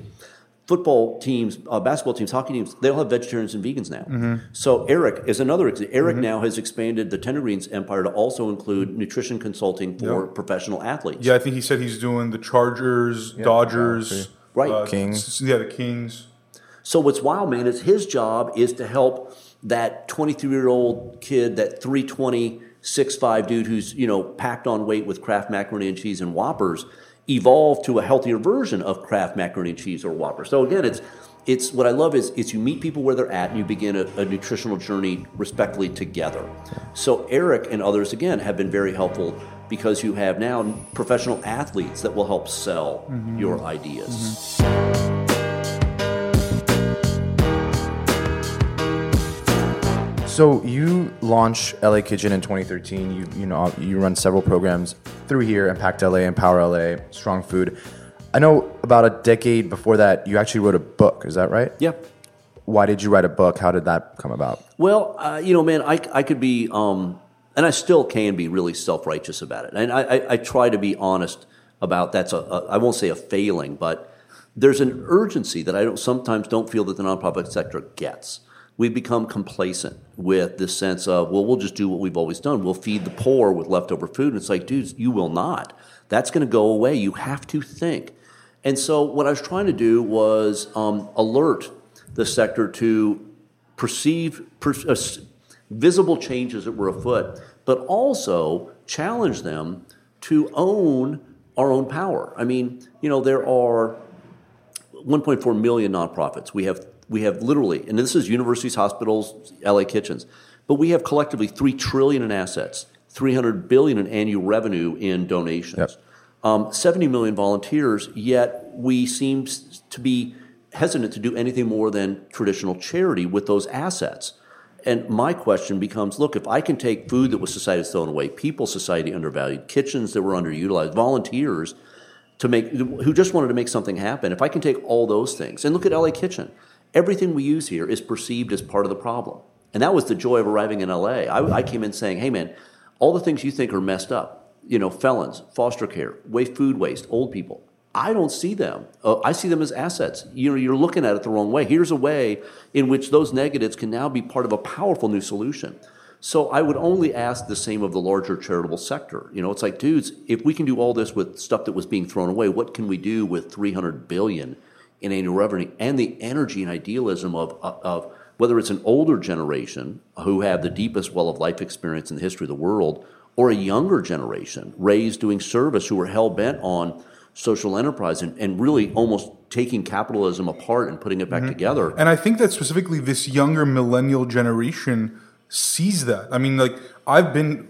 football teams, basketball teams, hockey teams, they all have vegetarians and vegans now. Mm-hmm. So Eric is another example. Eric now has expanded the Tender Greens empire to also include nutrition consulting for professional athletes. Yeah, I think he said he's doing the Chargers, Dodgers. Right. Kings. Yeah, the Kings. So what's wild, man, is his job is to help that 23-year-old kid, that 320, 6'5 dude who's, you know, packed on weight with Kraft macaroni and cheese and Whoppers, evolve to a healthier version of Kraft macaroni and cheese or Whoppers. So again, it's what I love is you meet people where they're at and you begin a nutritional journey respectfully together. So Eric and others, again, have been very helpful because you have now professional athletes that will help sell your ideas. Mm-hmm. So you launch LA Kitchen in 2013. You run several programs through here, Impact LA, Empower LA, Strong Food. I know about a decade before that, you actually wrote a book. Is that right? Yeah. Why did you write a book? How did that come about? Well, you know, man, I could be, and I still can be really self-righteous about it. And I try to be honest about that's I won't say a failing, but there's an urgency that I sometimes don't feel that the nonprofit sector gets. We've become complacent with this sense of, well, we'll just do what we've always done. We'll feed the poor with leftover food. And it's like, dudes, you will not. That's going to go away. You have to think. And so what I was trying to do was alert the sector to visible changes that were afoot, but also challenge them to own our own power. I mean, you know, there are 1.4 million nonprofits. We have literally, and this is universities, hospitals, LA Kitchens, but we have collectively $3 trillion in assets, $300 billion in annual revenue in donations, 70 million volunteers, yet we seem to be hesitant to do anything more than traditional charity with those assets. And my question becomes, look, if I can take food that was society's thrown away, people society undervalued, kitchens that were underutilized, volunteers to make who just wanted to make something happen, if I can take all those things, and look at LA Kitchen, everything we use here is perceived as part of the problem. And that was the joy of arriving in LA. I came in saying, hey, man, all the things you think are messed up, you know, felons, foster care, food waste, old people, I don't see them. I see them as assets. You're looking at it the wrong way. Here's a way in which those negatives can now be part of a powerful new solution. So I would only ask the same of the larger charitable sector. You know, it's like, dudes, if we can do all this with stuff that was being thrown away, what can we do with $300 billion in annual revenue and the energy and idealism of whether it's an older generation who have the deepest well of life experience in the history of the world, or a younger generation raised doing service who are hell-bent on social enterprise and really almost taking capitalism apart and putting it back together. And I think that specifically this younger millennial generation sees that. I mean, like, I've been,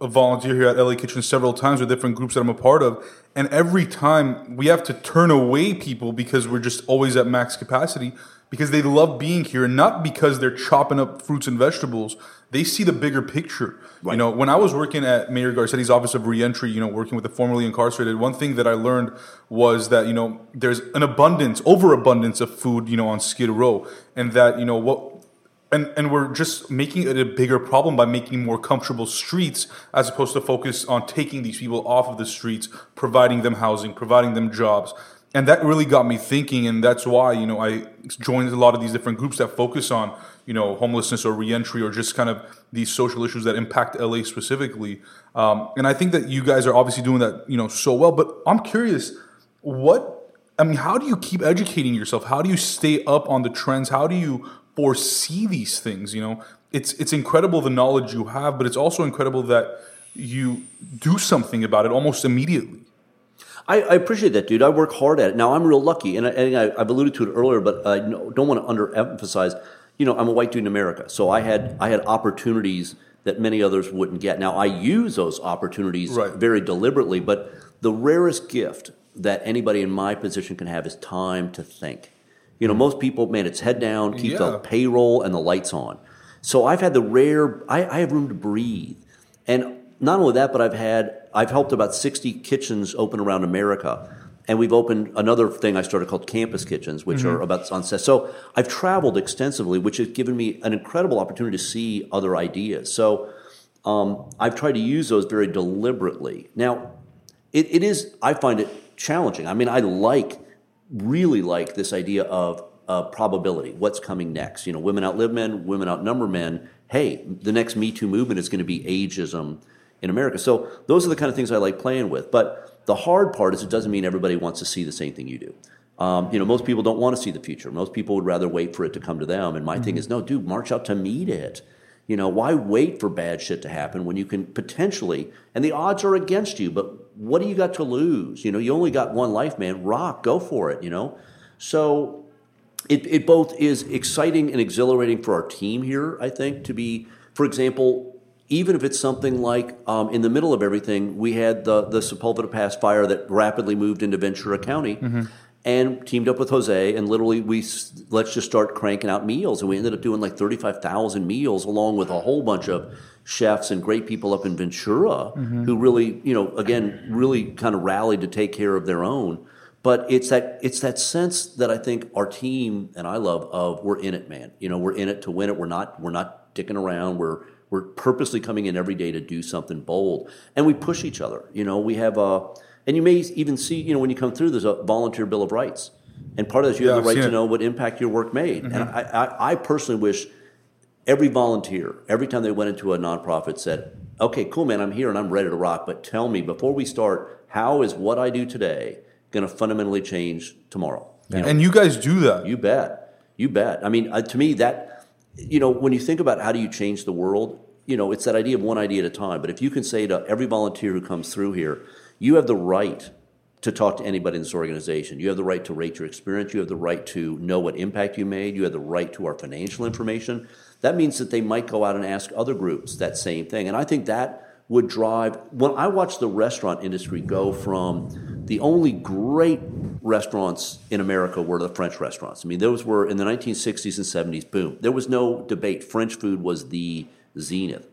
a volunteer here at LA Kitchen several times with different groups that I'm a part of. And every time we have to turn away people because we're just always at max capacity because they love being here, not because they're chopping up fruits and vegetables. They see the bigger picture. Right. When I was working at Mayor Garcetti's Office of Reentry, working with the formerly incarcerated, one thing that I learned was that, there's an overabundance of food, on Skid Row, and that, and we're just making it a bigger problem by making more comfortable streets as opposed to focus on taking these people off of the streets, providing them housing, providing them jobs. And that really got me thinking, and that's why, I joined a lot of these different groups that focus on, homelessness or reentry or just kind of these social issues that impact LA specifically. And I think that you guys are obviously doing that, so well. But I'm curious, how do you keep educating yourself? How do you stay up on the trends? How do you foresee these things? It's incredible the knowledge you have, but it's also incredible that you do something about it almost immediately. I appreciate that, dude. I work hard at it. Now, I'm real lucky, and I've alluded to it earlier, but I don't want to underemphasize. I'm a white dude in America, so I had opportunities that many others wouldn't get. Now, I use those opportunities very deliberately, but the rarest gift that anybody in my position can have is time to think. Most people, man, it's head down, keep the payroll and the lights on. So I've had the rare, I have room to breathe. And not only that, but I've helped about 60 kitchens open around America. And we've opened another thing I started called Campus Kitchens, which are about on set. So I've traveled extensively, which has given me an incredible opportunity to see other ideas. So I've tried to use those very deliberately. Now, I find it challenging. I mean, I really like this idea of probability, what's coming next. Women outlive men, women outnumber men. Hey, the next Me Too movement is going to be ageism in America. So those are the kind of things I like playing with. But the hard part is it doesn't mean everybody wants to see the same thing you do. Most people don't want to see the future. Most people would rather wait for it to come to them. And my thing is, no, dude, march out to meet it. Why wait for bad shit to happen when you can potentially, and the odds are against you, but what do you got to lose? You only got one life, man. Rock, go for it, So it both is exciting and exhilarating for our team here, I think, to be, for example, even if it's something like in the middle of everything, we had the Sepulveda Pass fire that rapidly moved into Ventura County and teamed up with Jose. And literally, let's just start cranking out meals. And we ended up doing like 35,000 meals along with a whole bunch of chefs and great people up in Ventura who really, really kind of rallied to take care of their own. But it's that sense that I think our team and I love of we're in it, man. We're in it to win it. We're not dicking around. We're purposely coming in every day to do something bold, and we push each other. We have and you may even see, when you come through, there's a volunteer Bill of Rights, and part of that is you have the right to know what impact your work made. And I personally wish every volunteer, every time they went into a nonprofit, said, "Okay, cool, man, I'm here and I'm ready to rock. But tell me before we start, how is what I do today going to fundamentally change tomorrow?" And you guys do that. You bet. I mean, to me that. When you think about how do you change the world, it's that idea of one idea at a time. But if you can say to every volunteer who comes through here, you have the right to talk to anybody in this organization. You have the right to rate your experience. You have the right to know what impact you made. You have the right to our financial information. That means that they might go out and ask other groups that same thing. And I think that would drive – when I watch the restaurant industry go from the only great restaurants in America were the French restaurants. I mean, those were in the 1960s and 70s, boom. There was no debate. French food was the zenith.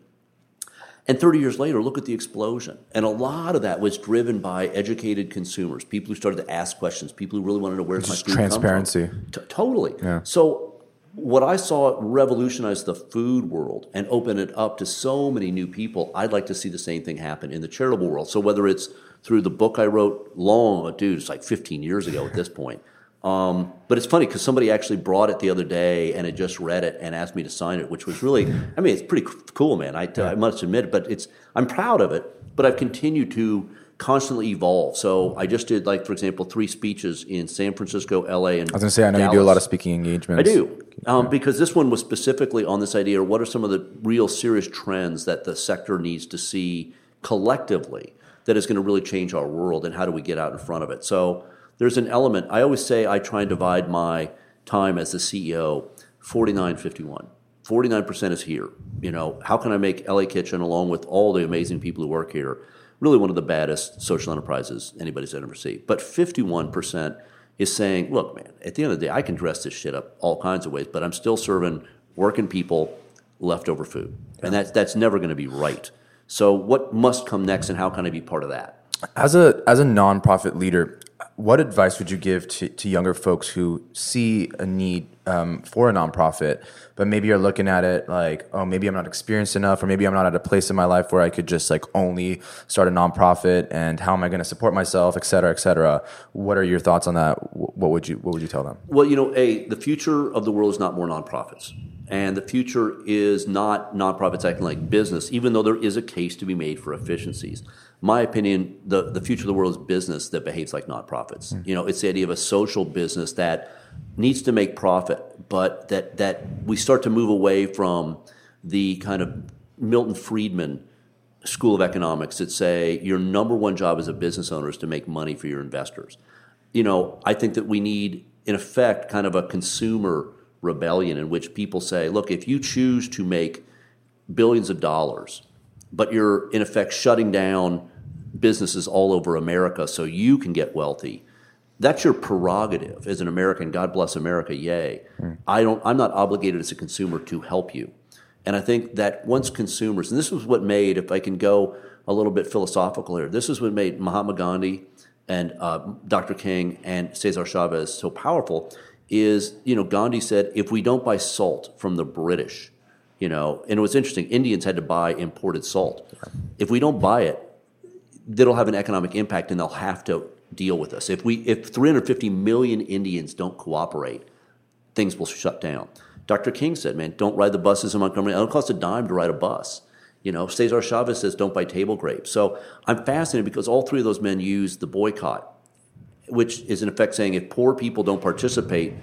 And 30 years later, look at the explosion. And a lot of that was driven by educated consumers, people who started to ask questions, people who really wanted to know where's my food comes from. Transparency. Totally. Yeah. So what I saw revolutionize the food world and open it up to so many new people, I'd like to see the same thing happen in the charitable world. So whether it's through the book I wrote it's like 15 years ago at this point. But it's funny because somebody actually brought it the other day and had just read it and asked me to sign it, which was really, I mean, it's pretty cool, man. I must admit, but I'm proud of it, but I've continued to constantly evolve. So I just did, like, for example, 3 speeches in San Francisco, LA, and I was going to say, I know Dallas. You do a lot of speaking engagements. I do, because this one was specifically on this idea of what are some of the real serious trends that the sector needs to see collectively that is going to really change our world, and how do we get out in front of it. So there's an element. I always say I try and divide my time as the CEO 49-51. 49% is here. You know, how can I make LA Kitchen, along with all the amazing people who work here, really one of the baddest social enterprises anybody's ever seen? But 51% is saying, look, man, at the end of the day, I can dress this shit up all kinds of ways, but I'm still serving working people leftover food. And that's never going to be right. So what must come next, and how can I be part of that? As a nonprofit leader, what advice would you give to younger folks who see a need for a nonprofit, but maybe you're looking at it like, oh, maybe I'm not experienced enough, or maybe I'm not at a place in my life where I could just like only start a nonprofit, and how am I going to support myself, et cetera, et cetera. What are your thoughts on that? What would you tell them? Well, you know, the future of the world is not more nonprofits, and the future is not nonprofits acting like business, even though there is a case to be made for efficiencies. My opinion, the future of the world is business that behaves like nonprofits. Mm. You know, it's the idea of a social business that needs to make profit, but that we start to move away from the kind of Milton Friedman school of economics that say your number one job as a business owner is to make money for your investors. You know, I think that we need, in effect, kind of a consumer rebellion in which people say, look, if you choose to make billions of dollars, but you're, in effect, shutting down businesses all over America so you can get wealthy, that's your prerogative as an American. God bless America, yay. Mm. I'm not obligated as a consumer to help you. And I think that once consumers, and this was what made, if I can go a little bit philosophical here, this is what made Mahatma Gandhi and Dr. King and Cesar Chavez so powerful is, you know, Gandhi said, if we don't buy salt from the British, you know, and it was interesting, Indians had to buy imported salt. If we don't buy it, it'll have an economic impact and they'll have to deal with us. If 350 million Indians don't cooperate, things will shut down. Dr. King said, man, don't ride the buses in Montgomery. It'll cost a dime to ride a bus. You know, Cesar Chavez says, don't buy table grapes. So I'm fascinated because all three of those men used the boycott, which is in effect saying if poor people don't participate,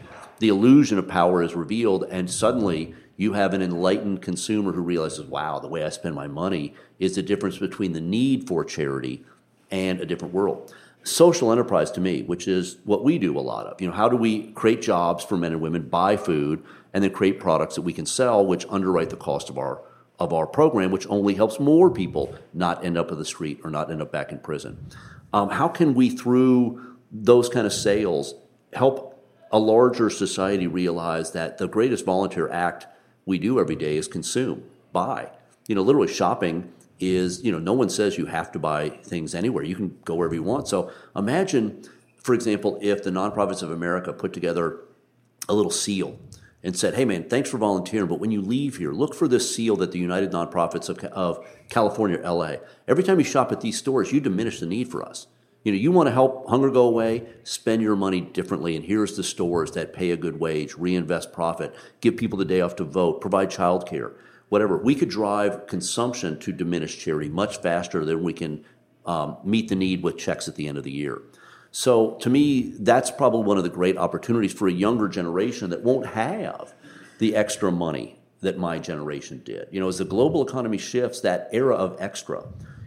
the illusion of power is revealed, and suddenly you have an enlightened consumer who realizes, wow, the way I spend my money is the difference between the need for charity and a different world. Social enterprise to me, which is what we do a lot of. You know, how do we create jobs for men and women, buy food, and then create products that we can sell, which underwrite the cost of our program, which only helps more people not end up on the street or not end up back in prison. How can we, through those kind of sales, help a larger society realize that the greatest volunteer act we do every day is consume, buy. You know, literally shopping is, you know, no one says you have to buy things anywhere. You can go wherever you want. So imagine, for example, if the nonprofits of America put together a little seal and said, hey, man, thanks for volunteering, but when you leave here, look for this seal that the United Nonprofits of California, LA. Every time you shop at these stores, you diminish the need for us. You know, you want to help hunger go away, spend your money differently, and here's the stores that pay a good wage, reinvest profit, give people the day off to vote, provide childcare, whatever. We could drive consumption to diminish charity much faster than we can meet the need with checks at the end of the year. So to me, that's probably one of the great opportunities for a younger generation that won't have the extra money that my generation did. You know, as the global economy shifts, that era of extra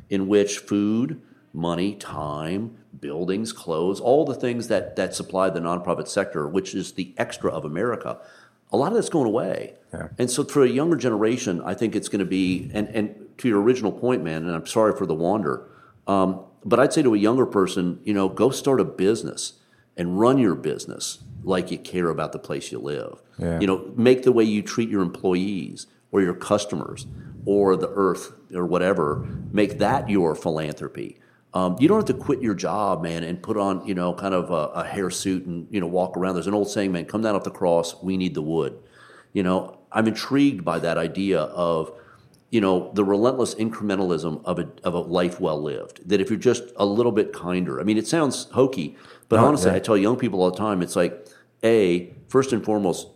in which food, money, time, buildings, clothes, all the things that supply the nonprofit sector, which is the extra of America, a lot of that's going away. Yeah. And so for a younger generation, I think it's going to be, and to your original point, man, and I'm sorry for the wander, But I'd say to a younger person, you know, go start a business and run your business like you care about the place you live. Yeah. You know, make the way you treat your employees or your customers or the earth or whatever, make that your philanthropy. You don't have to quit your job, man, and put on, you know, kind of a hairsuit and, you know, walk around. There's an old saying, man, come down off the cross, we need the wood. You know, I'm intrigued by that idea of, you know, the relentless incrementalism of a life well lived, that if you're just a little bit kinder. I mean, it sounds hokey, but honestly, I tell young people all the time, it's like, A, first and foremost,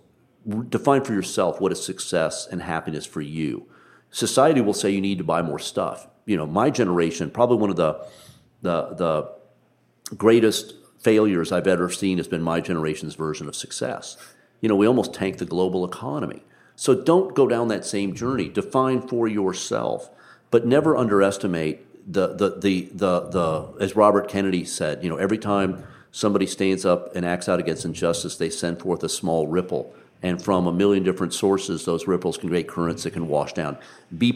define for yourself what is success and happiness for you. Society will say you need to buy more stuff. You know, my generation, probably one of the greatest failures I've ever seen has been my generation's version of success. You know, we almost tanked the global economy. So don't go down that same journey. Define for yourself, but never underestimate the as Robert Kennedy said, you know, every time somebody stands up and acts out against injustice, they send forth a small ripple. And from a million different sources, those ripples can create currents that can wash down. Be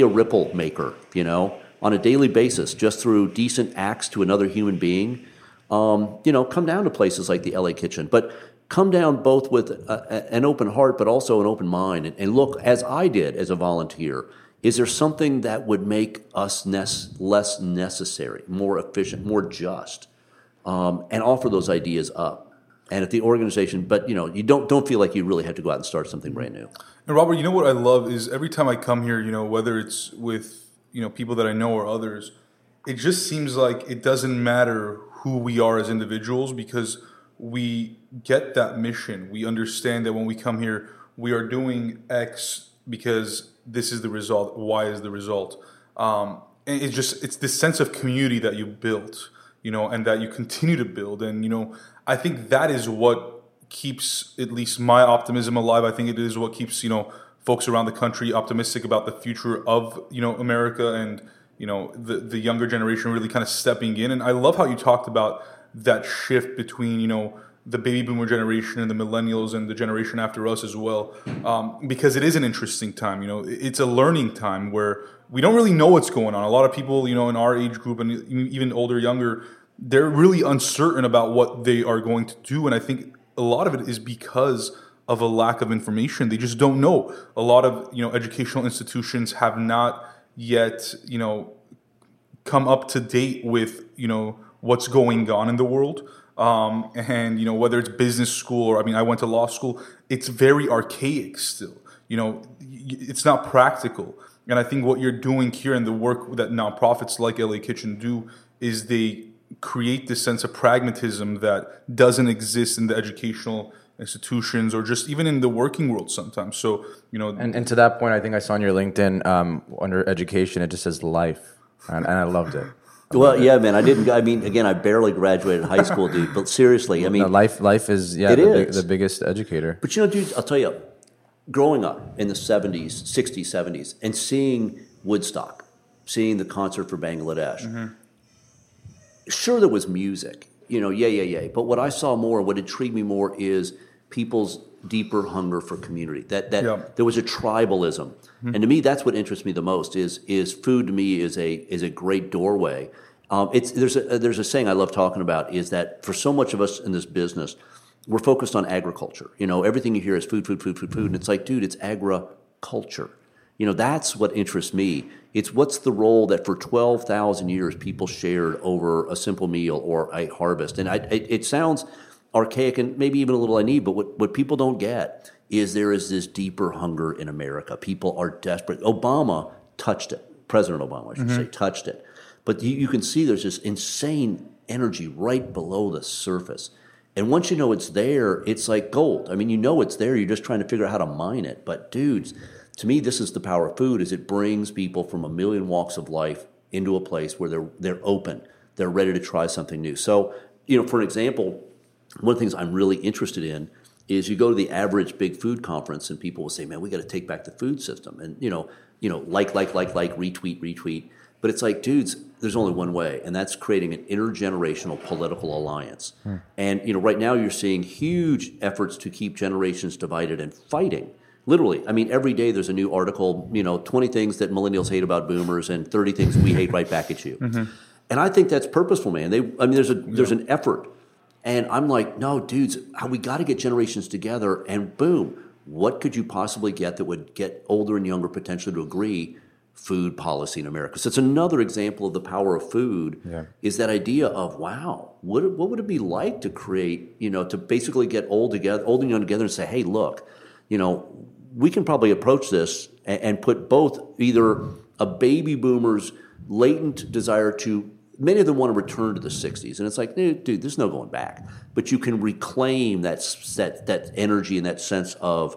a ripple maker, you know, on a daily basis, just through decent acts to another human being. You know, come down to places like the LA Kitchen, but come down both with an open heart, but also an open mind, and look, as I did as a volunteer, is there something that would make us less necessary, more efficient, more just, and offer those ideas up. And if the organization, but you know, you don't feel like you really have to go out and start something brand new. And Robert, you know what I love is every time I come here, you know, whether it's with, you know, people that I know or others, it just seems like it doesn't matter who we are as individuals because we get that mission. We understand that when we come here, we are doing X because this is the result. Y is the result. And it's this sense of community that you built, you know, and that you continue to build. And, you know, I think that is what keeps at least my optimism alive. I think it is what keeps, you know, folks around the country optimistic about the future of, you know, America and, you know, the younger generation really kind of stepping in. And I love how you talked about that shift between, you know, the baby boomer generation and the millennials and the generation after us as well, because it is an interesting time. You know, it's a learning time where we don't really know what's going on. A lot of people, you know, in our age group and even older, younger, they're really uncertain about what they are going to do. And I think a lot of it is because of a lack of information. They just don't know. A lot of, you know, educational institutions have not yet, you know, come up to date with, you know, what's going on in the world. And, you know, whether it's business school or, I mean, I went to law school, it's very archaic still. You know, it's not practical. And I think what you're doing here and the work that nonprofits like LA Kitchen do is they create this sense of pragmatism that doesn't exist in the educational institutions or just even in the working world sometimes. So, you know. And to that point, I think I saw on your LinkedIn under education, it just says life. And I loved it. Well, yeah, man, I barely graduated high school, dude, but seriously, I mean. No, life is, yeah, the biggest educator. But you know, dude, I'll tell you, growing up in the 60s, 70s, and seeing Woodstock, seeing the concert for Bangladesh, mm-hmm. Sure there was music, you know, yay, but what I saw more, what intrigued me more is people's deeper hunger for community, that there was a tribalism. Mm-hmm. And to me, that's what interests me the most is food to me is a great doorway. There's a saying I love talking about is that for so much of us in this business, we're focused on agriculture. You know, everything you hear is food. And it's like, dude, it's agriculture. You know, that's what interests me. It's what's the role that for 12,000 years people shared over a simple meal or a harvest. And it sounds archaic and maybe even a little naive, but what people don't get is there is this deeper hunger in America. People are desperate. Obama touched it. President Obama, I should say, touched it. But you can see there's this insane energy right below the surface. And once you know it's there, it's like gold. I mean, you know it's there. You're just trying to figure out how to mine it. But dudes, to me, this is the power of food is it brings people from a million walks of life into a place where they're open. They're ready to try something new. So, you know, for an example, one of the things I'm really interested in is you go to the average big food conference and people will say, man, we got to take back the food system. And, you know, like, retweet. But it's like, dudes, there's only one way, and that's creating an intergenerational political alliance. Hmm. And, you know, right now you're seeing huge efforts to keep generations divided and fighting. Literally. I mean, every day there's a new article, you know, 20 things that millennials hate about boomers and 30 things we hate right back at you. Mm-hmm. And I think that's purposeful, man. There's an effort. And I'm like, no, dudes, we got to get generations together. And boom, what could you possibly get that would get older and younger potentially to agree? Food policy in America. So it's another example of the power of food. Yeah. Is that idea of, wow, what would it be like to create, to basically get old and young together and say, hey, look, we can probably approach this and put both either a baby boomer's latent desire to, many of them want to return to the 60s. And it's like, dude, there's no going back. But you can reclaim that energy and that sense of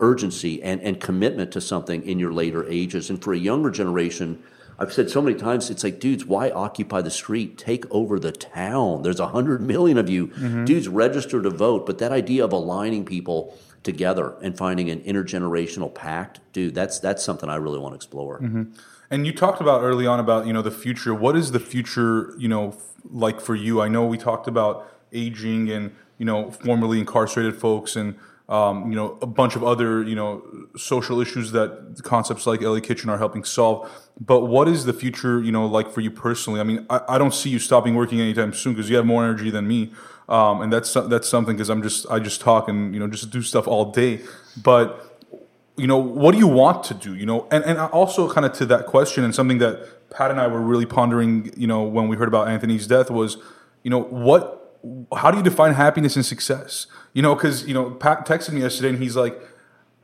urgency and commitment to something in your later ages. And for a younger generation, I've said so many times, it's like, dudes, why occupy the street? Take over the town. There's 100 million of you. Mm-hmm. Dudes, register to vote. But that idea of aligning people together and finding an intergenerational pact, dude, that's something I really want to explore. Mm-hmm. And you talked about early on about, the future. What is the future, like for you? I know we talked about aging and, formerly incarcerated folks and, a bunch of other, social issues that concepts like LA Kitchen are helping solve. But what is the future, like for you personally? I mean, I don't see you stopping working anytime soon because you have more energy than me. And that's something because I just talk and, just do stuff all day. But, what do you want to do? And also kind of to that question and something that Pat and I were really pondering, when we heard about Anthony's death was, how do you define happiness and success? Because, Pat texted me yesterday and he's like,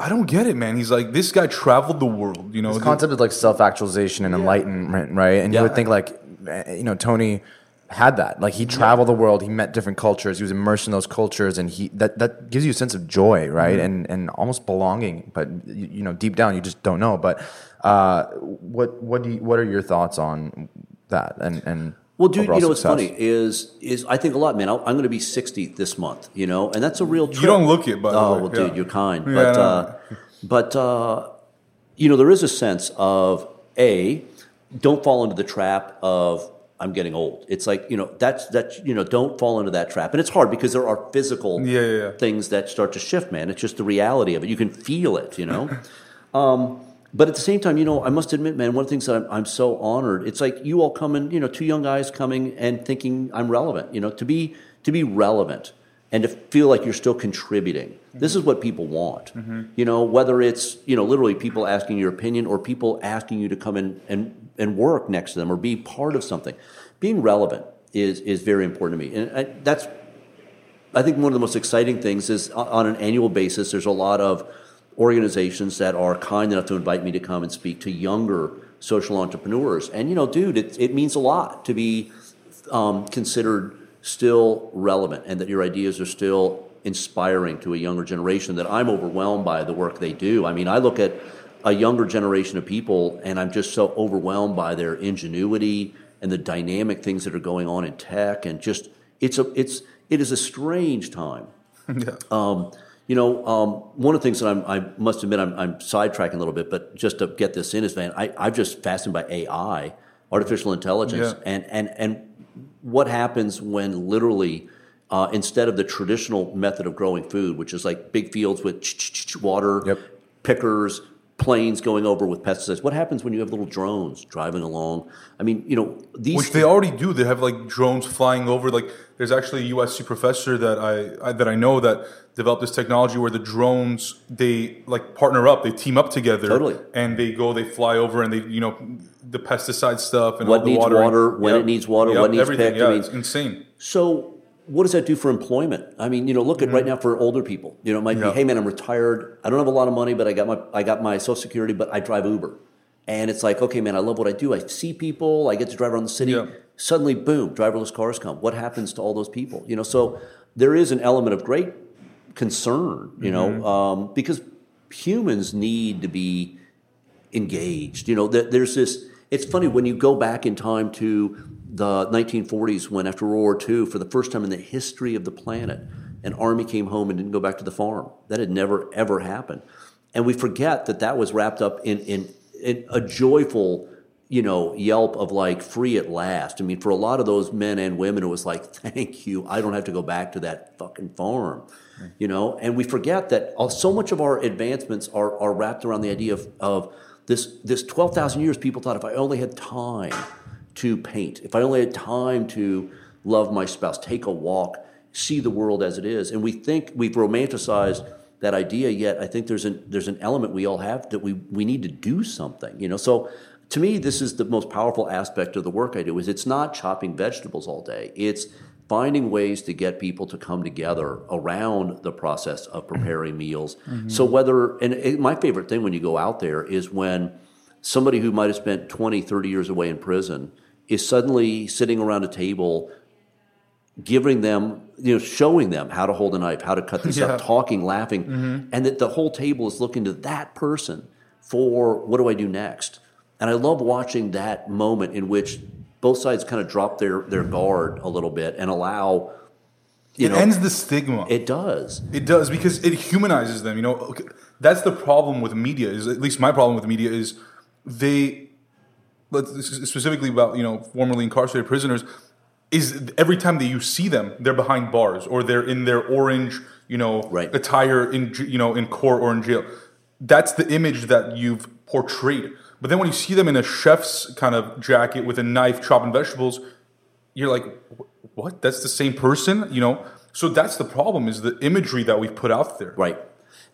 I don't get it, man. He's like, this guy traveled the world, This concept is like self-actualization and enlightenment, right? And you would think like, Tony had that. Like he traveled the world, he met different cultures, he was immersed in those cultures and that gives you a sense of joy, right? Mm-hmm. And almost belonging, but deep down you just don't know. But what are your thoughts on that and well, dude, what's funny is I think a lot, man. I'm going to be 60 this month, and that's a real trip. You don't look it, by the way. Oh, well, dude, you're kind. Yeah, but there is a sense of, don't fall into the trap of I'm getting old. It's like, don't fall into that trap. And it's hard because there are physical things that start to shift, man. It's just the reality of it. You can feel it, But at the same time, I must admit, man, one of the things that I'm so honored, it's like you all coming, two young guys coming and thinking I'm relevant, to be relevant and to feel like you're still contributing. Mm-hmm. This is what people want, whether it's, literally people asking your opinion or people asking you to come in and work next to them or be part of something. Being relevant is very important to me. And I think one of the most exciting things is on an annual basis, there's a lot of organizations that are kind enough to invite me to come and speak to younger social entrepreneurs. And, dude, it means a lot to be considered still relevant and that your ideas are still inspiring to a younger generation, that I'm overwhelmed by the work they do. I mean, I look at a younger generation of people and I'm just so overwhelmed by their ingenuity and the dynamic things that are going on in tech and just it is a strange time. Yeah. One of the things that I must admit I'm sidetracking a little bit, but just to get this in is, man, I'm just fascinated by AI, artificial intelligence, and what happens when literally instead of the traditional method of growing food, which is like big fields with water, pickers, planes going over with pesticides. What happens when you have little drones driving along? I mean, these... Which they already do. They have, like, drones flying over. Like, there's actually a USC professor that I know that developed this technology where the drones, they, like, partner up. They team up together. Totally. And they fly over and they, the pesticide stuff and all the water. What needs water, when it needs water, what needs everything. Picked. Yeah, it's insane. So... what does that do for employment? I mean, look at right now for older people. It might be, hey man, I'm retired. I don't have a lot of money, but I got my Social Security, but I drive Uber. And it's like, okay, man, I love what I do. I see people. I get to drive around the city. Yeah. Suddenly, boom, driverless cars come. What happens to all those people? So there is an element of great concern, because humans need to be engaged. There's this. It's funny when you go back in time to the 1940s when after World War II, for the first time in the history of the planet, an army came home and didn't go back to the farm. That had never, ever happened. And we forget that was wrapped up in a joyful, yelp of like free at last. I mean, for a lot of those men and women, it was like, thank you. I don't have to go back to that fucking farm, And we forget that so much of our advancements are wrapped around the idea of this 12,000 years people thought if I only had time to paint, if I only had time to love my spouse, take a walk, see the world as it is. And we think we've romanticized that idea, yet I think there's an element we all have that we need to do something, you know. So to me, this is the most powerful aspect of the work I do, is it's not chopping vegetables all day. It's finding ways to get people to come together around the process of preparing meals. Mm-hmm. So whether, and my favorite thing when you go out there is when somebody who might have spent 20, 30 years away in prison is suddenly sitting around a table giving them, you know, showing them how to hold a knife, how to cut this up, talking, laughing, and that the whole table is looking to that person for what do I do next? And I love watching that moment in which both sides kind of drop their guard a little bit and allow, you know. It ends the stigma. It does. It does, because it humanizes them, you know. That's the problem with media, is at least my problem with media is they, specifically about, you know, formerly incarcerated prisoners, is every time that you see them, they're behind bars or they're in their orange, you know, attire in, you know, in court or in jail. That's the image that you've portrayed. But then when you see them in a chef's kind of jacket with a knife chopping vegetables, you're like, what? That's the same person, you know? So that's the problem, is the imagery that we've put out there. Right.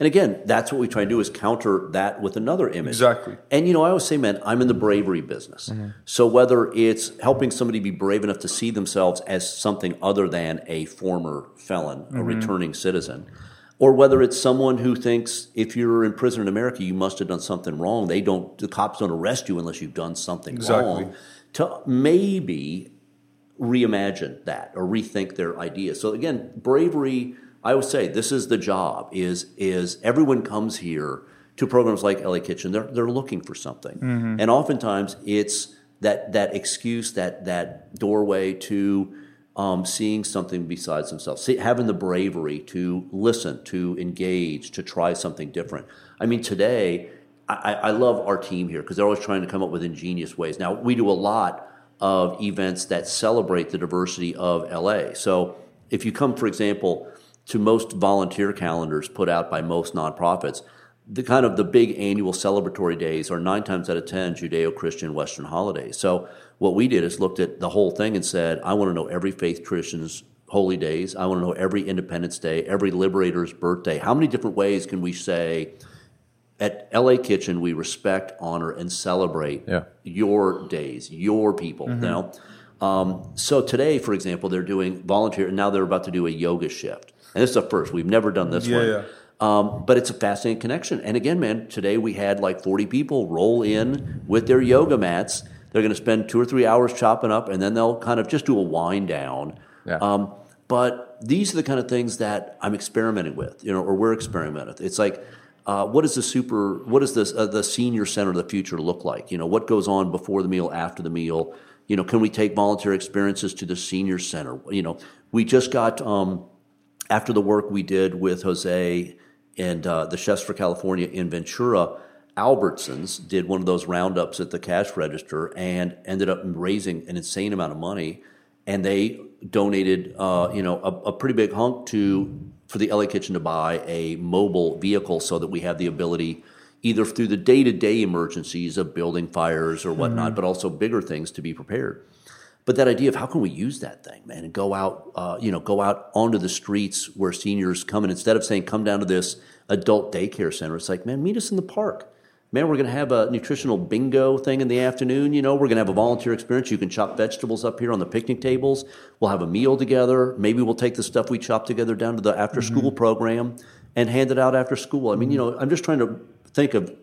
And again, that's what we try to do, is counter that with another image. Exactly. And, you know, I always say, man, I'm in the bravery business. Mm-hmm. So whether it's helping somebody be brave enough to see themselves as something other than a former felon, a returning citizen, or whether it's someone who thinks if you're in prison in America, you must have done something wrong. The cops don't arrest you unless you've done something wrong. To maybe reimagine that or rethink their ideas. So again, bravery, I always say, this is the job, is everyone comes here to programs like LA Kitchen. They're looking for something. Mm-hmm. And oftentimes it's that excuse, that doorway to seeing something besides themselves, having the bravery to listen, to engage, to try something different. I mean, today, I love our team here because they're always trying to come up with ingenious ways. Now, we do a lot of events that celebrate the diversity of LA. So if you come, for example, to most volunteer calendars put out by most nonprofits, the big annual celebratory days are 9 times out of 10 Judeo-Christian Western holidays. So what we did is looked at the whole thing and said, I want to know every faith tradition's holy days. I want to know every Independence Day, every Liberator's birthday. How many different ways can we say, at LA Kitchen, we respect, honor, and celebrate your days, your people, you know? So today, for example, they're doing volunteer, and now they're about to do a yoga shift. And this is a first. We've never done this one. Yeah. But it's a fascinating connection. And again, man, today we had like 40 people roll in with their yoga mats. They're going to spend 2 or 3 hours chopping up, and then they'll kind of just do a wind down. Yeah. But these are the kind of things that I'm experimenting with, you know, or we're experimenting with. It's like, what does the senior center of the future look like? You know, what goes on before the meal, after the meal? You know, can we take volunteer experiences to the senior center? You know, we just got, after the work we did with Jose and the Chefs for California in Ventura, Albertsons did one of those roundups at the cash register and ended up raising an insane amount of money. And they donated, a pretty big hunk for the LA Kitchen to buy a mobile vehicle so that we have the ability, either through the day-to-day emergencies of building fires or whatnot, but also bigger things, to be prepared. But that idea of how can we use that thing, man, and go out onto the streets where seniors come, and instead of saying, come down to this adult daycare center, it's like, man, meet us in the park. Man, we're going to have a nutritional bingo thing in the afternoon. You know, we're going to have a volunteer experience. You can chop vegetables up here on the picnic tables. We'll have a meal together. Maybe we'll take the stuff we chop together down to the after-school program and hand it out after school. I mean, you know, I'm just trying to think of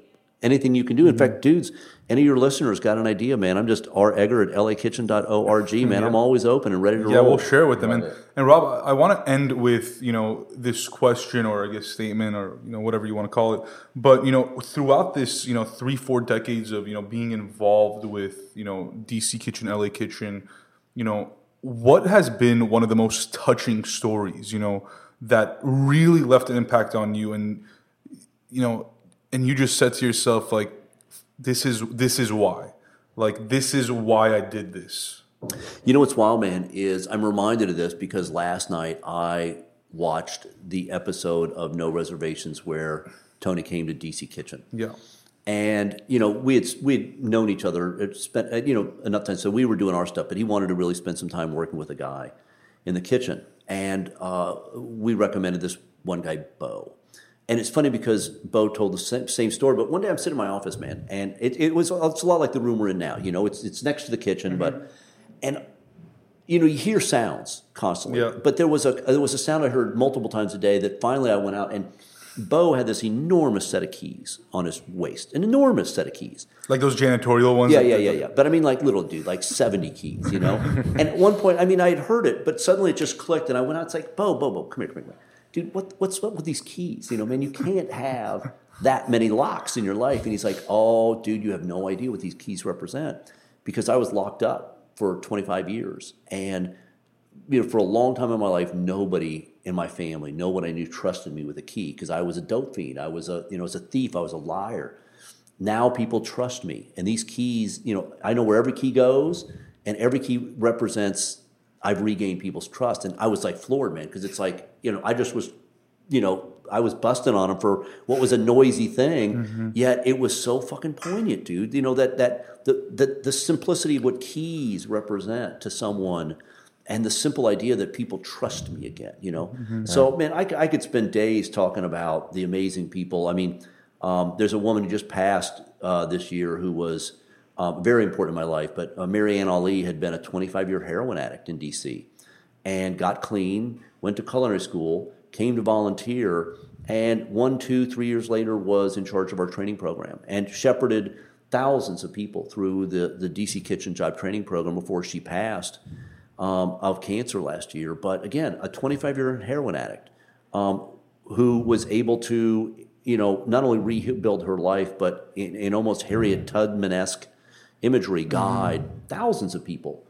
anything you can do. In fact, dudes, any of your listeners got an idea, man, I'm just regger@lakitchen.org, man. I'm always open and ready to roll. Yeah, we'll share with them. And Rob, I want to end with, you know, this question, or I guess statement, or, you know, whatever you want to call it. But, you know, throughout this, you know, 3-4 decades of, you know, being involved with, you know, DC Kitchen, LA Kitchen, you know, what has been one of the most touching stories, you know, that really left an impact on you? And, you know, and you just said to yourself, like, this is why. Like, this is why I did this. You know what's wild, man, is I'm reminded of this because last night I watched the episode of No Reservations where Tony came to DC Kitchen. Yeah. And, you know, we had known each other, had spent, you know, enough time, so we were doing our stuff, but he wanted to really spend some time working with a guy in the kitchen. And we recommended this one guy, Bo. And it's funny because Bo told the same story, but one day I'm sitting in my office, man, and it's a lot like the room we're in now. You know, it's next to the kitchen, mm-hmm. but you know, you hear sounds constantly. Yeah. But there was a sound I heard multiple times a day that finally I went out, and Bo had this enormous set of keys on his waist, an enormous set of keys. Like those janitorial ones? Yeah. But I mean, like little dude, like 70 keys, you know? And at one point, I mean, I had heard it, but suddenly it just clicked, and I went out, it's like, Bo, come here. Dude, what's up with these keys? You know, man, you can't have that many locks in your life. And he's like, oh, dude, you have no idea what these keys represent. Because I was locked up for 25 years. And, you know, for a long time in my life, nobody in my family, no one I knew trusted me with a key because I was a dope fiend. I was a thief. I was a liar. Now people trust me. And these keys, you know, I know where every key goes. And every key represents... I've regained people's trust. And I was like floored, man, because it's like, you know, I just was, you know, I was busting on him for what was a noisy thing, mm-hmm. yet it was so fucking poignant, dude. You know, the simplicity of what keys represent to someone and the simple idea that people trust me again, you know. Mm-hmm. So, man, I could spend days talking about the amazing people. I mean, there's a woman who just passed this year who was... very important in my life, but Marianne Ali had been a 25-year heroin addict in D.C. and got clean, went to culinary school, came to volunteer, and 1, 2, 3 years later was in charge of our training program and shepherded thousands of people through the D.C. Kitchen Job Training Program before she passed of cancer last year. But again, a 25-year heroin addict who was able to, you know, not only rebuild her life, but in almost Harriet Tubman-esque imagery guide thousands of people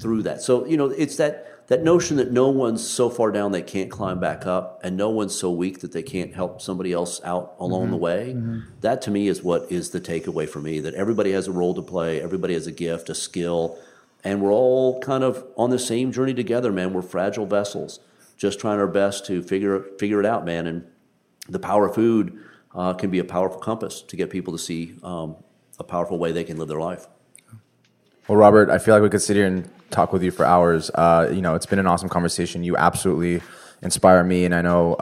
through that. So, you know, it's that notion that no one's so far down they can't climb back up and no one's so weak that they can't help somebody else out along the way. Mm-hmm. That, to me, is what is the takeaway for me, that everybody has a role to play, everybody has a gift, a skill, and we're all kind of on the same journey together, man. We're fragile vessels just trying our best to figure it out, man. And the power of food can be a powerful compass to get people to see a powerful way they can live their life. Well, Robert, I feel like we could sit here and talk with you for hours. You know, it's been an awesome conversation. You absolutely inspire me, and I know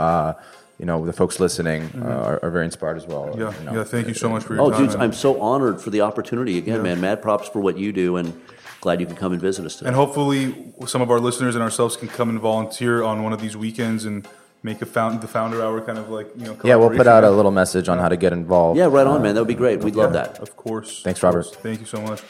you know, the folks listening are very inspired as well. Yeah, you know, yeah. Thank you so much for your time. Oh, dude, I'm so honored for the opportunity again, man. Mad props for what you do, and glad you can come and visit us today. And hopefully, some of our listeners and ourselves can come and volunteer on one of these weekends and make the Founder Hour kind of like, you know. Yeah, we'll put out a little message on how to get involved. Yeah, right on, man. That would be great. We'd love that. Of course. Thanks, Robert. Thank you so much.